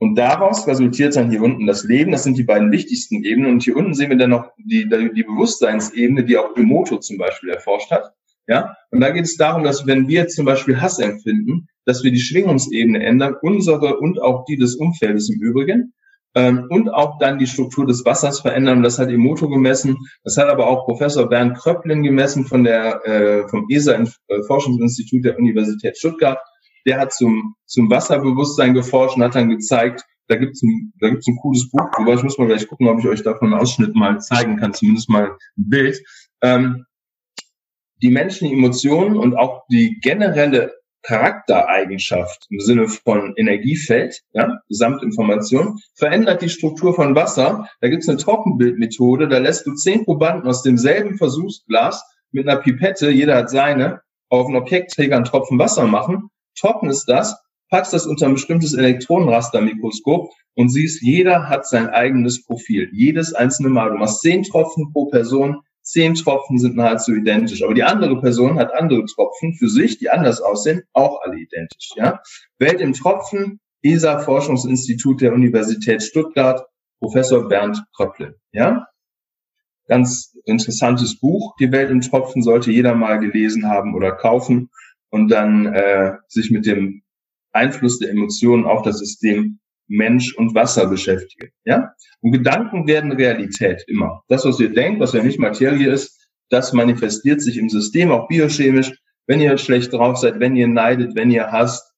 Und daraus resultiert dann hier unten das Leben. Das sind die beiden wichtigsten Ebenen. Und hier unten sehen wir dann noch die, die Bewusstseinsebene, die auch Emoto zum Beispiel erforscht hat. Ja? Und da geht es darum, dass wenn wir zum Beispiel Hass empfinden, dass wir die Schwingungsebene ändern, unsere und auch die des Umfeldes im Übrigen, ähm, und auch dann die Struktur des Wassers verändern. Das hat Emoto gemessen. Das hat aber auch Professor Bernd Kröpplin gemessen von der, äh, vom E S A Forschungsinstitut der Universität Stuttgart. Der hat zum, zum Wasserbewusstsein geforscht und hat dann gezeigt, da gibt es ein, da gibt's ein cooles Buch, wobei ich muss mal gleich gucken, ob ich euch davon einen Ausschnitt mal zeigen kann, zumindest mal ein Bild. Ähm, die menschlichen Emotionen und auch die generelle Charaktereigenschaft im Sinne von Energiefeld, ja, Gesamtinformation, verändert die Struktur von Wasser. Da gibt es eine Trockenbildmethode, da lässt du zehn Probanden aus demselben Versuchsglas mit einer Pipette, jeder hat seine, auf einen Objektträger einen Tropfen Wasser machen. Trocken ist das, packst das unter ein bestimmtes Elektronenrastermikroskop und siehst, jeder hat sein eigenes Profil. Jedes einzelne Mal. Du machst zehn Tropfen pro Person, zehn Tropfen sind nahezu identisch. Aber die andere Person hat andere Tropfen für sich, die anders aussehen, auch alle identisch. Ja? Welt im Tropfen, E S A Forschungsinstitut der Universität Stuttgart, Professor Bernd Kröpplin. Ja? Ganz interessantes Buch, die Welt im Tropfen, sollte jeder mal gelesen haben oder kaufen. Und dann äh, sich mit dem Einfluss der Emotionen auf das System Mensch und Wasser beschäftigen. Ja? Und Gedanken werden Realität immer. Das, was ihr denkt, was ja nicht Materie ist, das manifestiert sich im System, auch biochemisch. Wenn ihr schlecht drauf seid, wenn ihr neidet, wenn ihr hasst,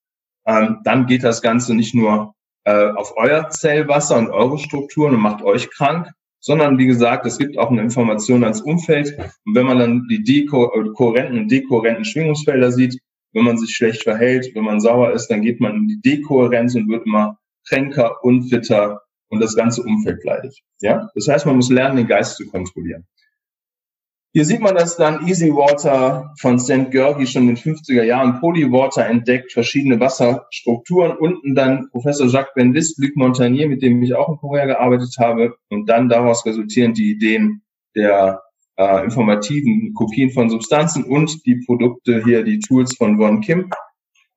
ähm, dann geht das Ganze nicht nur äh, auf euer Zellwasser und eure Strukturen und macht euch krank, sondern wie gesagt, es gibt auch eine Information ans Umfeld. Und wenn man dann die deko- kohärenten und dekohärenten Schwingungsfelder sieht, wenn man sich schlecht verhält, wenn man sauer ist, dann geht man in die Dekohärenz und wird immer kränker, unfitter und das ganze Umfeld leidet. Ja? Das heißt, man muss lernen, den Geist zu kontrollieren. Hier sieht man, dass dann Easy Water von Sankt Georgi schon in den fünfziger Jahren Polywater entdeckt, verschiedene Wasserstrukturen. Unten dann Professor Jacques Benveniste, Luc Montagnier, mit dem ich auch in Korea gearbeitet habe. Und dann daraus resultieren die Ideen der äh, informativen Kopien von Substanzen und die Produkte hier, die Tools von Won Kim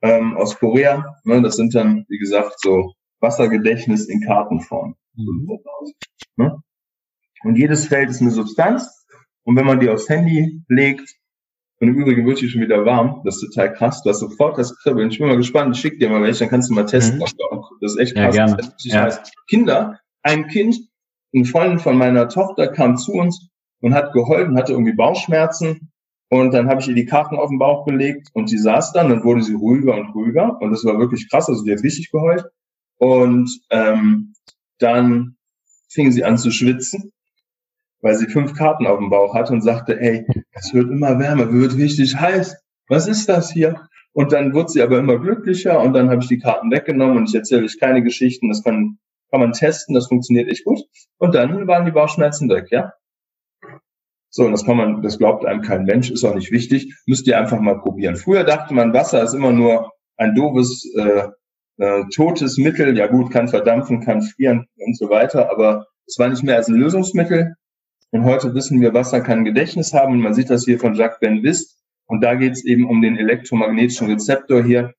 ähm, aus Korea. Ne, das sind dann, wie gesagt, so Wassergedächtnis in Kartenform. Mhm. Ne? Und jedes Feld ist eine Substanz. Und wenn man die aufs Handy legt, und im Übrigen wird die schon wieder warm, das ist total krass, du hast sofort das Kribbeln. Ich bin mal gespannt, ich schick dir mal welche, dann kannst du mal testen. Mhm. Das ist echt krass. Ja, das heißt, ja. Kinder, ein Kind, eine Freundin von meiner Tochter kam zu uns und hat geheult und hatte irgendwie Bauchschmerzen. Und dann habe ich ihr die Karten auf den Bauch gelegt und sie saß dann, dann wurde sie ruhiger und ruhiger. Und das war wirklich krass, also die hat richtig geheult. Und ähm, dann fing sie an zu schwitzen, weil sie fünf Karten auf dem Bauch hatte und sagte, ey, es wird immer wärmer, wird richtig heiß, was ist das hier? Und dann wurde sie aber immer glücklicher und dann habe ich die Karten weggenommen und ich erzähle euch keine Geschichten, das kann, kann man testen, das funktioniert echt gut. Und dann waren die Bauchschmerzen weg, ja? So, und das kann man, das glaubt einem kein Mensch, ist auch nicht wichtig, müsst ihr einfach mal probieren. Früher dachte man, Wasser ist immer nur ein doofes, äh, äh, totes Mittel, ja gut, kann verdampfen, kann frieren und so weiter, aber es war nicht mehr als ein Lösungsmittel. Und heute wissen wir, Wasser kann Gedächtnis haben. Und man sieht das hier von Jacques Benveniste. Und da geht es eben um den elektromagnetischen Rezeptor hier.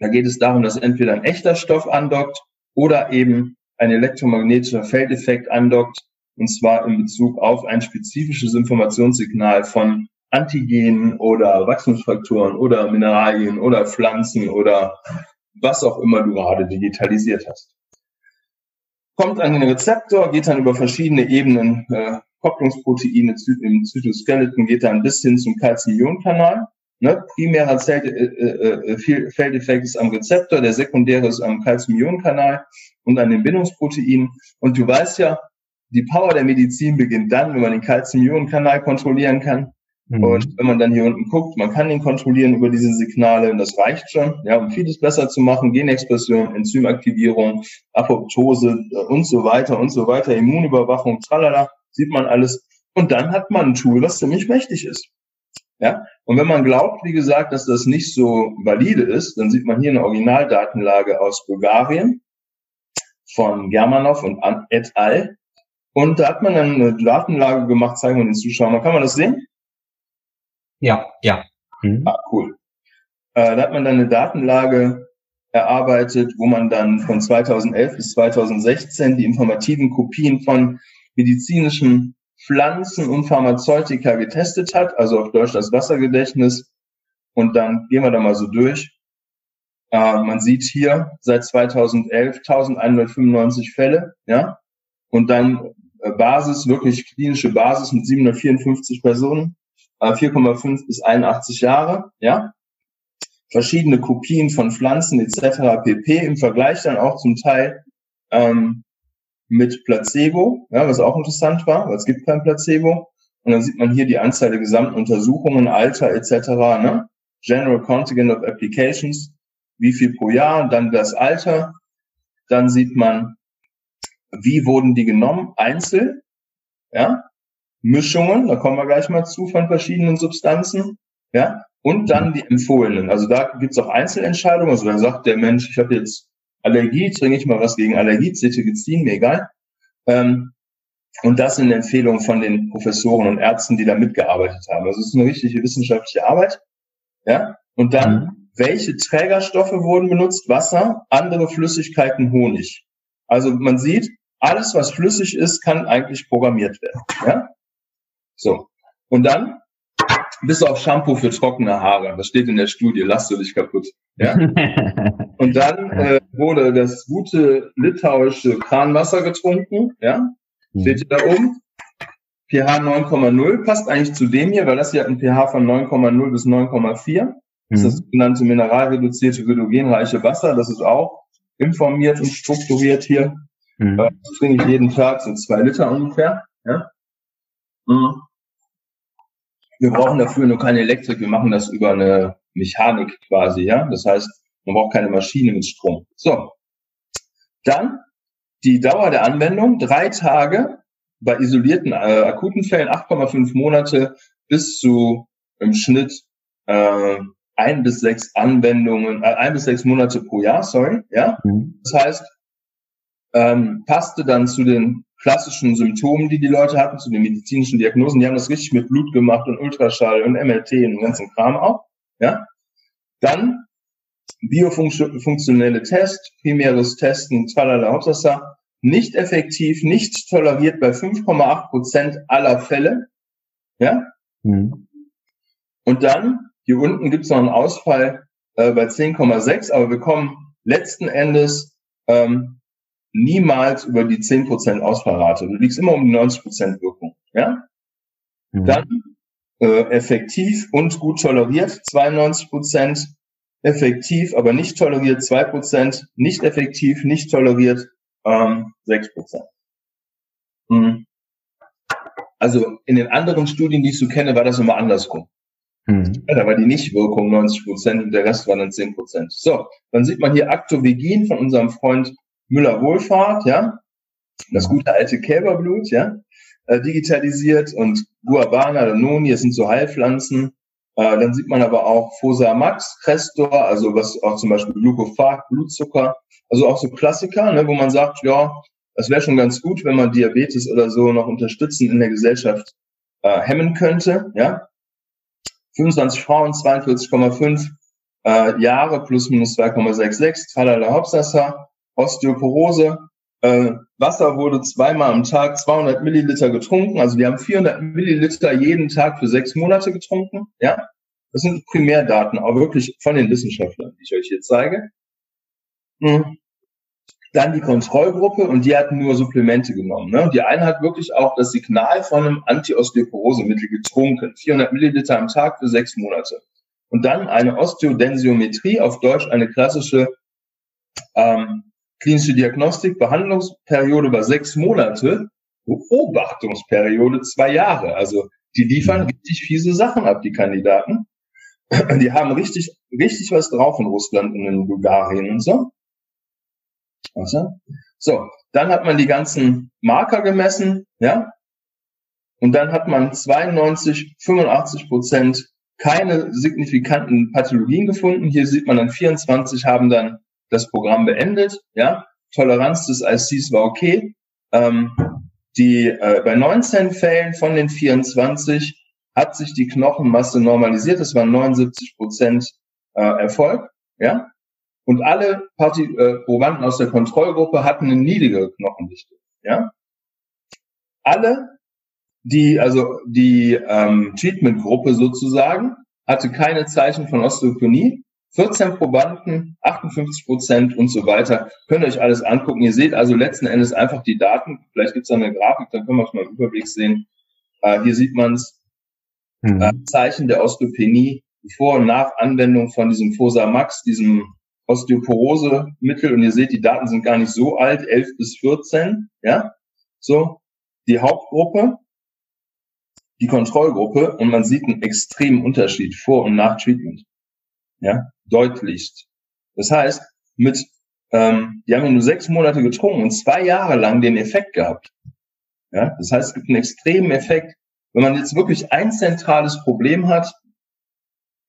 Da geht es darum, dass entweder ein echter Stoff andockt oder eben ein elektromagnetischer Feldeffekt andockt. Und zwar in Bezug auf ein spezifisches Informationssignal von Antigenen oder Wachstumsfaktoren oder Mineralien oder Pflanzen oder was auch immer du gerade digitalisiert hast. Kommt an den Rezeptor, geht dann über verschiedene Ebenen, äh, Kopplungsproteine Zy- im Zytoskeleton, geht dann bis hin zum Calciumionkanal. Ne? Primärer Zell- äh, äh, Feldeffekt ist am Rezeptor, der sekundäre ist am Calciumionkanal und an den Bindungsproteinen. Und du weißt ja, die Power der Medizin beginnt dann, wenn man den Calciumionkanal kontrollieren kann. Mhm. Und wenn man dann hier unten guckt, man kann den kontrollieren über diese Signale und das reicht schon, ja, um vieles besser zu machen, Genexpression, Enzymaktivierung, Apoptose und so weiter und so weiter, Immunüberwachung, tralala, sieht man alles. Und dann hat man ein Tool, was ziemlich mächtig ist. Ja, und wenn man glaubt, wie gesagt, dass das nicht so valide ist, dann sieht man hier eine Originaldatenlage aus Bulgarien von Germanov und et al. Und da hat man dann eine Datenlage gemacht, zeigen wir den Zuschauern, kann man das sehen? Ja, ja. Mhm. Ah, cool. Äh, da hat man dann eine Datenlage erarbeitet, wo man dann von zweitausendelf bis zweitausendsechzehn die informativen Kopien von medizinischen Pflanzen und Pharmazeutika getestet hat, also auf Deutsch das Wassergedächtnis. Und dann gehen wir da mal so durch. Äh, man sieht hier seit zweitausendelf eintausendeinhundertfünfundneunzig Fälle, ja. Und dann äh, Basis, wirklich klinische Basis mit siebenhundertvierundfünfzig Personen. vier Komma fünf bis einundachtzig Jahre, ja. Verschiedene Kopien von Pflanzen et cetera pp. Im Vergleich dann auch zum Teil ähm, mit Placebo, ja, was auch interessant war, weil es gibt kein Placebo. Und dann sieht man hier die Anzahl der gesamten Untersuchungen, Alter et cetera, ne? General Contingent of Applications, wie viel pro Jahr und dann das Alter. Dann sieht man, wie wurden die genommen, einzeln, ja. Mischungen, da kommen wir gleich mal zu, von verschiedenen Substanzen, ja, und dann die empfohlenen. Also da gibt's auch Einzelentscheidungen, also da sagt der Mensch, ich habe jetzt Allergie, trinke ich mal was gegen Allergie, Cetirizin, mir egal. Ähm, und das in Empfehlungen von den Professoren und Ärzten, die da mitgearbeitet haben. Also es ist eine richtige wissenschaftliche Arbeit, ja, und dann, welche Trägerstoffe wurden benutzt? Wasser, andere Flüssigkeiten, Honig. Also man sieht, alles, was flüssig ist, kann eigentlich programmiert werden, ja. So, und dann bis auf Shampoo für trockene Haare. Das steht in der Studie, lass du dich kaputt. Ja? Und dann äh, wurde das gute litauische Kranwasser getrunken. Ja? Seht ihr da oben? pH neun Komma null passt eigentlich zu dem hier, weil das hier hat ein pH von neun Komma null bis neun Komma vier. Das ist das sogenannte mineralreduzierte, hydrogenreiche Wasser. Das ist auch informiert und strukturiert hier. Mhm. Das trinke ich jeden Tag, so zwei Liter ungefähr. Ja? Mhm. Wir brauchen dafür nur keine Elektrik, wir machen das über eine Mechanik quasi, ja. Das heißt, man braucht keine Maschine mit Strom. So. Dann die Dauer der Anwendung, drei Tage, bei isolierten äh, akuten Fällen acht Komma fünf Monate bis zu im Schnitt äh, ein bis sechs Anwendungen, äh, ein bis sechs Monate pro Jahr, sorry, ja. Mhm. Das heißt, ähm, passte dann zu den klassischen Symptomen, die die Leute hatten, zu den medizinischen Diagnosen. Die haben das richtig mit Blut gemacht und Ultraschall und M R T und den ganzen Kram auch, ja. Dann biofunktionelle Test, primäres Testen, tralala, Hauptsache, nicht effektiv, nicht toleriert bei fünf Komma acht Prozent aller Fälle, ja. Mhm. Und dann, hier unten gibt's noch einen Ausfall äh, bei zehn Komma sechs, aber wir kommen letzten Endes ähm, niemals über die zehn Prozent Ausfallrate. Du liegst immer um die neunzig Prozent Wirkung, ja. Mhm. Dann äh, effektiv und gut toleriert, zweiundneunzig Prozent, effektiv, aber nicht toleriert, zwei Prozent, nicht effektiv, nicht toleriert, ähm, sechs Prozent. Mhm. Also in den anderen Studien, die ich so kenne, war das immer andersrum. Mhm. Ja, da war die Nichtwirkung neunzig Prozent und der Rest war dann zehn Prozent. So, dann sieht man hier Aktovegin von unserem Freund Müller-Wohlfahrt, ja, das gute alte Kälberblut, ja, äh, digitalisiert, und Guabana, Danoni, das sind so Heilpflanzen. Äh, dann sieht man aber auch Fosamax, Crestor, also was auch zum Beispiel Glucophag, Blutzucker, also auch so Klassiker, ne, wo man sagt, ja, das wäre schon ganz gut, wenn man Diabetes oder so noch unterstützend in der Gesellschaft äh, hemmen könnte, ja. fünfundzwanzig Frauen, zweiundvierzig Komma fünf äh, Jahre, plus minus zwei Komma sechsundsechzig, tralala Hauptsache, Osteoporose, äh, Wasser wurde zweimal am Tag zweihundert Milliliter getrunken, also wir haben vierhundert Milliliter jeden Tag für sechs Monate getrunken, ja. Das sind Primärdaten, auch wirklich von den Wissenschaftlern, die ich euch hier zeige. Mhm. Dann die Kontrollgruppe, und die hatten nur Supplemente genommen, ne? Die eine hat wirklich auch das Signal von einem Anti-Osteoporose-Mittel getrunken. vierhundert Milliliter am Tag für sechs Monate. Und dann eine Osteodensiometrie, auf Deutsch eine klassische ähm, klinische Diagnostik, Behandlungsperiode war sechs Monate, Beobachtungsperiode zwei Jahre. Also die liefern richtig fiese Sachen ab, die Kandidaten. Die haben richtig richtig was drauf in Russland und in Bulgarien und so. So, dann hat man die ganzen Marker gemessen, ja, und dann hat man zweiundneunzig, fünfundachtzig Prozent keine signifikanten Pathologien gefunden. Hier sieht man dann vierundzwanzig haben dann das Programm beendet, ja. Toleranz des I Cs war okay. Ähm, die äh, bei neunzehn Fällen von den vierundzwanzig hat sich die Knochenmasse normalisiert. Das waren neunundsiebzig Prozent äh, Erfolg, ja. Und alle Parti äh, Probanden aus der Kontrollgruppe hatten eine niedrige Knochendichte. Ja? Alle, die, also die ähm, Treatment-Gruppe sozusagen, hatte keine Zeichen von Osteopenie. vierzehn Probanden, achtundfünfzig Prozent und so weiter. Könnt ihr euch alles angucken. Ihr seht also letzten Endes einfach die Daten. Vielleicht gibt es da eine Grafik, dann können wir es mal im Überblick sehen. Äh, hier sieht man es. Mhm. Äh, Zeichen der Osteopenie vor und nach Anwendung von diesem Fosamax, diesem Osteoporose-Mittel, und ihr seht, die Daten sind gar nicht so alt, elf bis vierzehn, ja, so, die Hauptgruppe, die Kontrollgruppe, und man sieht einen extremen Unterschied vor und nach Treatment, ja, deutlichst. Das heißt, mit, ähm, die haben ja nur sechs Monate getrunken und zwei Jahre lang den Effekt gehabt, ja, das heißt, es gibt einen extremen Effekt, wenn man jetzt wirklich ein zentrales Problem hat,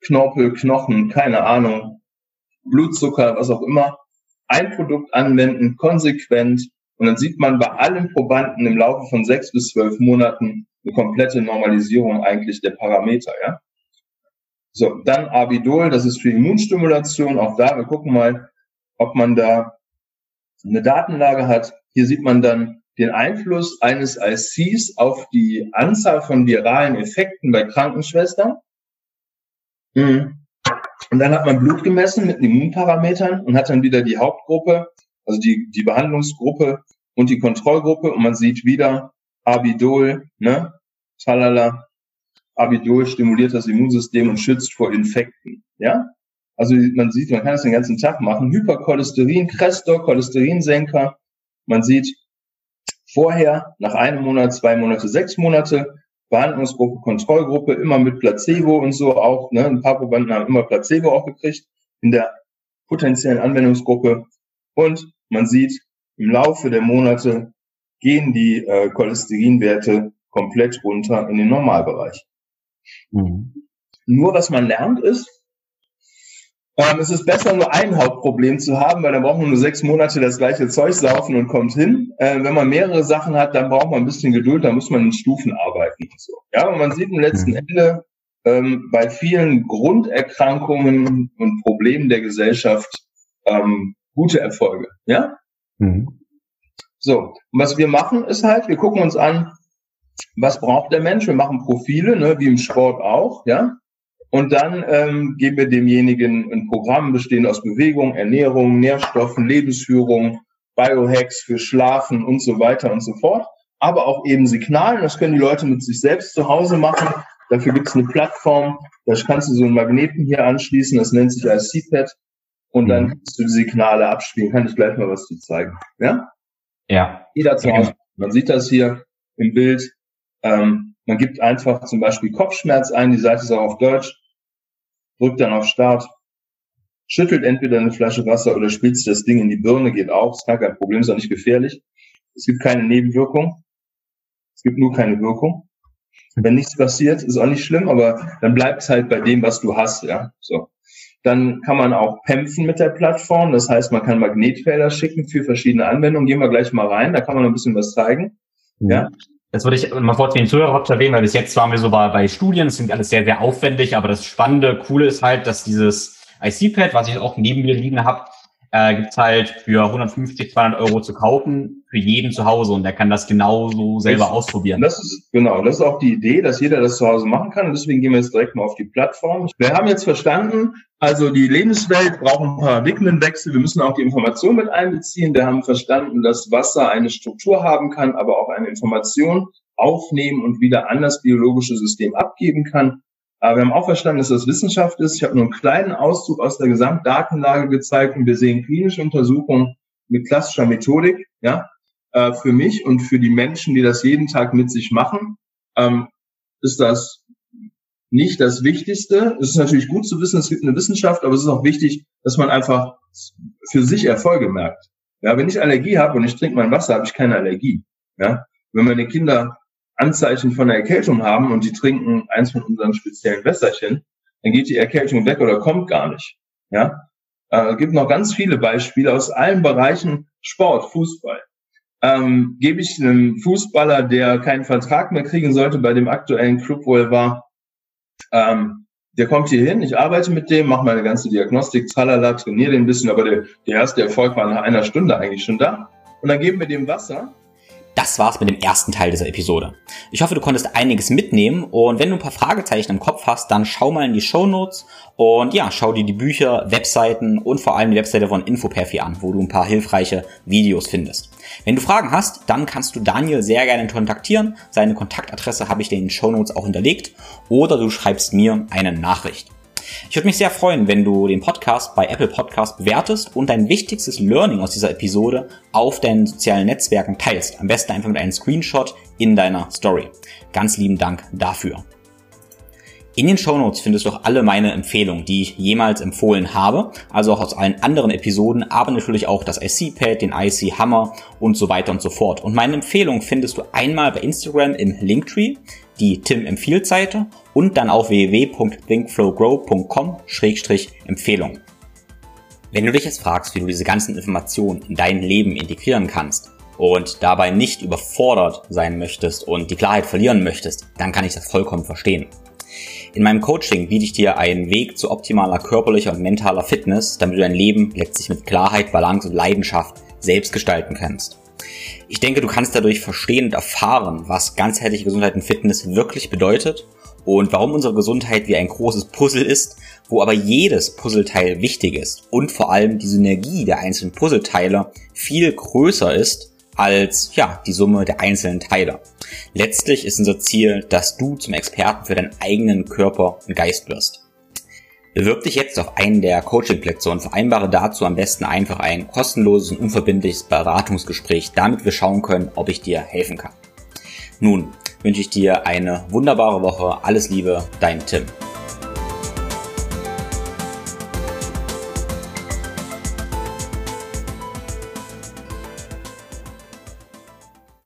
Knorpel, Knochen, keine Ahnung, Blutzucker, was auch immer, ein Produkt anwenden, konsequent, und dann sieht man bei allen Probanden im Laufe von sechs bis zwölf Monaten eine komplette Normalisierung eigentlich der Parameter, ja. So, dann Abidol, das ist für Immunstimulation, auch da, wir gucken mal, ob man da eine Datenlage hat. Hier sieht man dann den Einfluss eines I Cs auf die Anzahl von viralen Effekten bei Krankenschwestern. Mhm. Und dann hat man Blut gemessen mit Immunparametern und hat dann wieder die Hauptgruppe, also die, die Behandlungsgruppe und die Kontrollgruppe, und man sieht wieder Abidol, ne, tralala, Abidol stimuliert das Immunsystem und schützt vor Infekten, ja. Also man sieht, man kann das den ganzen Tag machen. Hypercholesterin, Crestor, Cholesterinsenker. Man sieht vorher, nach einem Monat, zwei Monate, sechs Monate, Behandlungsgruppe, Kontrollgruppe, immer mit Placebo und so auch. Ne? Ein paar Probanden haben immer Placebo auch gekriegt in der potenziellen Anwendungsgruppe. Und man sieht, im Laufe der Monate gehen die äh, Cholesterinwerte komplett runter in den Normalbereich. Mhm. Nur was man lernt ist, Ähm, es ist besser, nur ein Hauptproblem zu haben, weil dann braucht man nur sechs Monate das gleiche Zeug saufen und kommt hin. Äh, wenn man mehrere Sachen hat, dann braucht man ein bisschen Geduld, dann muss man in Stufen arbeiten und so. Ja, und man sieht im letzten Ende ähm, bei vielen Grunderkrankungen und Problemen der Gesellschaft ähm, gute Erfolge. Ja? Mhm. So, und was wir machen ist halt, wir gucken uns an, was braucht der Mensch? Wir machen Profile, ne, wie im Sport auch, ja. Und dann ähm, geben wir demjenigen ein Programm, bestehend aus Bewegung, Ernährung, Nährstoffen, Lebensführung, Biohacks für Schlafen und so weiter und so fort. Aber auch eben Signalen, das können die Leute mit sich selbst zu Hause machen. Dafür gibt es eine Plattform, da kannst du so einen Magneten hier anschließen, das nennt sich I C-Pad. Und dann kannst du die Signale abspielen. Kann ich gleich mal was zu zeigen. Ja? Ja. Jeder zu Hause. Man sieht das hier im Bild. Ähm, Man gibt einfach zum Beispiel Kopfschmerz ein, die Seite ist auch auf Deutsch, drückt dann auf Start, schüttelt entweder eine Flasche Wasser oder spitzt das Ding in die Birne, geht auch, ist gar kein Problem, ist auch nicht gefährlich. Es gibt keine Nebenwirkung, es gibt nur keine Wirkung. Wenn nichts passiert, ist auch nicht schlimm, aber dann bleibt es halt bei dem, was du hast, ja, so. Dann kann man auch pämpfen mit der Plattform, das heißt, man kann Magnetfelder schicken für verschiedene Anwendungen, gehen wir gleich mal rein, da kann man noch ein bisschen was zeigen, ja. Das würde ich mal vor den Zuhörer erwähnen, weil bis jetzt waren wir so bei, bei Studien, das klingt alles sehr, sehr aufwendig, aber das Spannende, Coole ist halt, dass dieses I C-Pad, was ich auch neben mir liegen habe, äh, gibt's halt für hundertfünfzig, zweihundert Euro zu kaufen, für jeden zu Hause und der kann das genauso selber das, ausprobieren. Das ist, genau, das ist auch die Idee, dass jeder das zu Hause machen kann und deswegen gehen wir jetzt direkt mal auf die Plattform. Wir haben jetzt verstanden, also die Lebenswelt braucht einen Paradigmenwechsel, wir müssen auch die Information mit einbeziehen. Wir haben verstanden, dass Wasser eine Struktur haben kann, aber auch eine Information aufnehmen und wieder an das biologische System abgeben kann. Aber wir haben auch verstanden, dass das Wissenschaft ist. Ich habe nur einen kleinen Auszug aus der Gesamtdatenlage gezeigt und wir sehen klinische Untersuchungen mit klassischer Methodik, ja, äh, für mich und für die Menschen, die das jeden Tag mit sich machen, ähm, ist das nicht das Wichtigste. Es ist natürlich gut zu wissen, es gibt eine Wissenschaft, aber es ist auch wichtig, dass man einfach für sich Erfolge merkt. Ja, wenn ich Allergie habe und ich trinke mein Wasser, habe ich keine Allergie. Ja, wenn meine Kinder Anzeichen von einer Erkältung haben und die trinken eins von unseren speziellen Wässerchen, dann geht die Erkältung weg oder kommt gar nicht. Ja, äh, gibt noch ganz viele Beispiele aus allen Bereichen, Sport, Fußball. Ähm, gebe ich einem Fußballer, der keinen Vertrag mehr kriegen sollte, bei dem aktuellen Club, wo er war, ähm, der kommt hier hin, ich arbeite mit dem, mache meine ganze Diagnostik, tralala, trainiere den ein bisschen, aber der, der erste Erfolg war nach einer Stunde eigentlich schon da. Und dann geben wir dem Wasser. Das war's mit dem ersten Teil dieser Episode. Ich hoffe, du konntest einiges mitnehmen und wenn du ein paar Fragezeichen im Kopf hast, dann schau mal in die Shownotes und ja, schau dir die Bücher, Webseiten und vor allem die Webseite von InfoPafi an, wo du ein paar hilfreiche Videos findest. Wenn du Fragen hast, dann kannst du Daniel sehr gerne kontaktieren. Seine Kontaktadresse habe ich dir in den Shownotes auch hinterlegt oder du schreibst mir eine Nachricht. Ich würde mich sehr freuen, wenn du den Podcast bei Apple Podcast bewertest und dein wichtigstes Learning aus dieser Episode auf deinen sozialen Netzwerken teilst. Am besten einfach mit einem Screenshot in deiner Story. Ganz lieben Dank dafür. In den Shownotes findest du auch alle meine Empfehlungen, die ich jemals empfohlen habe, also auch aus allen anderen Episoden, aber natürlich auch das I C-Pad, den I C-Hammer und so weiter und so fort. Und meine Empfehlung findest du einmal bei Instagram im Linktree, die Tim-Empfiehlt-Seite und dann auf w w w punkt thinkflowgrow punkt com Schrägstrich Empfehlung. Wenn du dich jetzt fragst, wie du diese ganzen Informationen in dein Leben integrieren kannst, und dabei nicht überfordert sein möchtest und die Klarheit verlieren möchtest, dann kann ich das vollkommen verstehen. In meinem Coaching biete ich dir einen Weg zu optimaler körperlicher und mentaler Fitness, damit du dein Leben letztlich mit Klarheit, Balance und Leidenschaft selbst gestalten kannst. Ich denke, du kannst dadurch verstehen und erfahren, was ganzheitliche Gesundheit und Fitness wirklich bedeutet und warum unsere Gesundheit wie ein großes Puzzle ist, wo aber jedes Puzzleteil wichtig ist und vor allem die Synergie der einzelnen Puzzleteile viel größer ist, als ja die Summe der einzelnen Teile. Letztlich ist unser Ziel, dass du zum Experten für deinen eigenen Körper und Geist wirst. Bewirb dich jetzt auf einen der Coaching-Plätze und vereinbare dazu am besten einfach ein kostenloses und unverbindliches Beratungsgespräch, damit wir schauen können, ob ich dir helfen kann. Nun wünsche ich dir eine wunderbare Woche. Alles Liebe, dein Tim.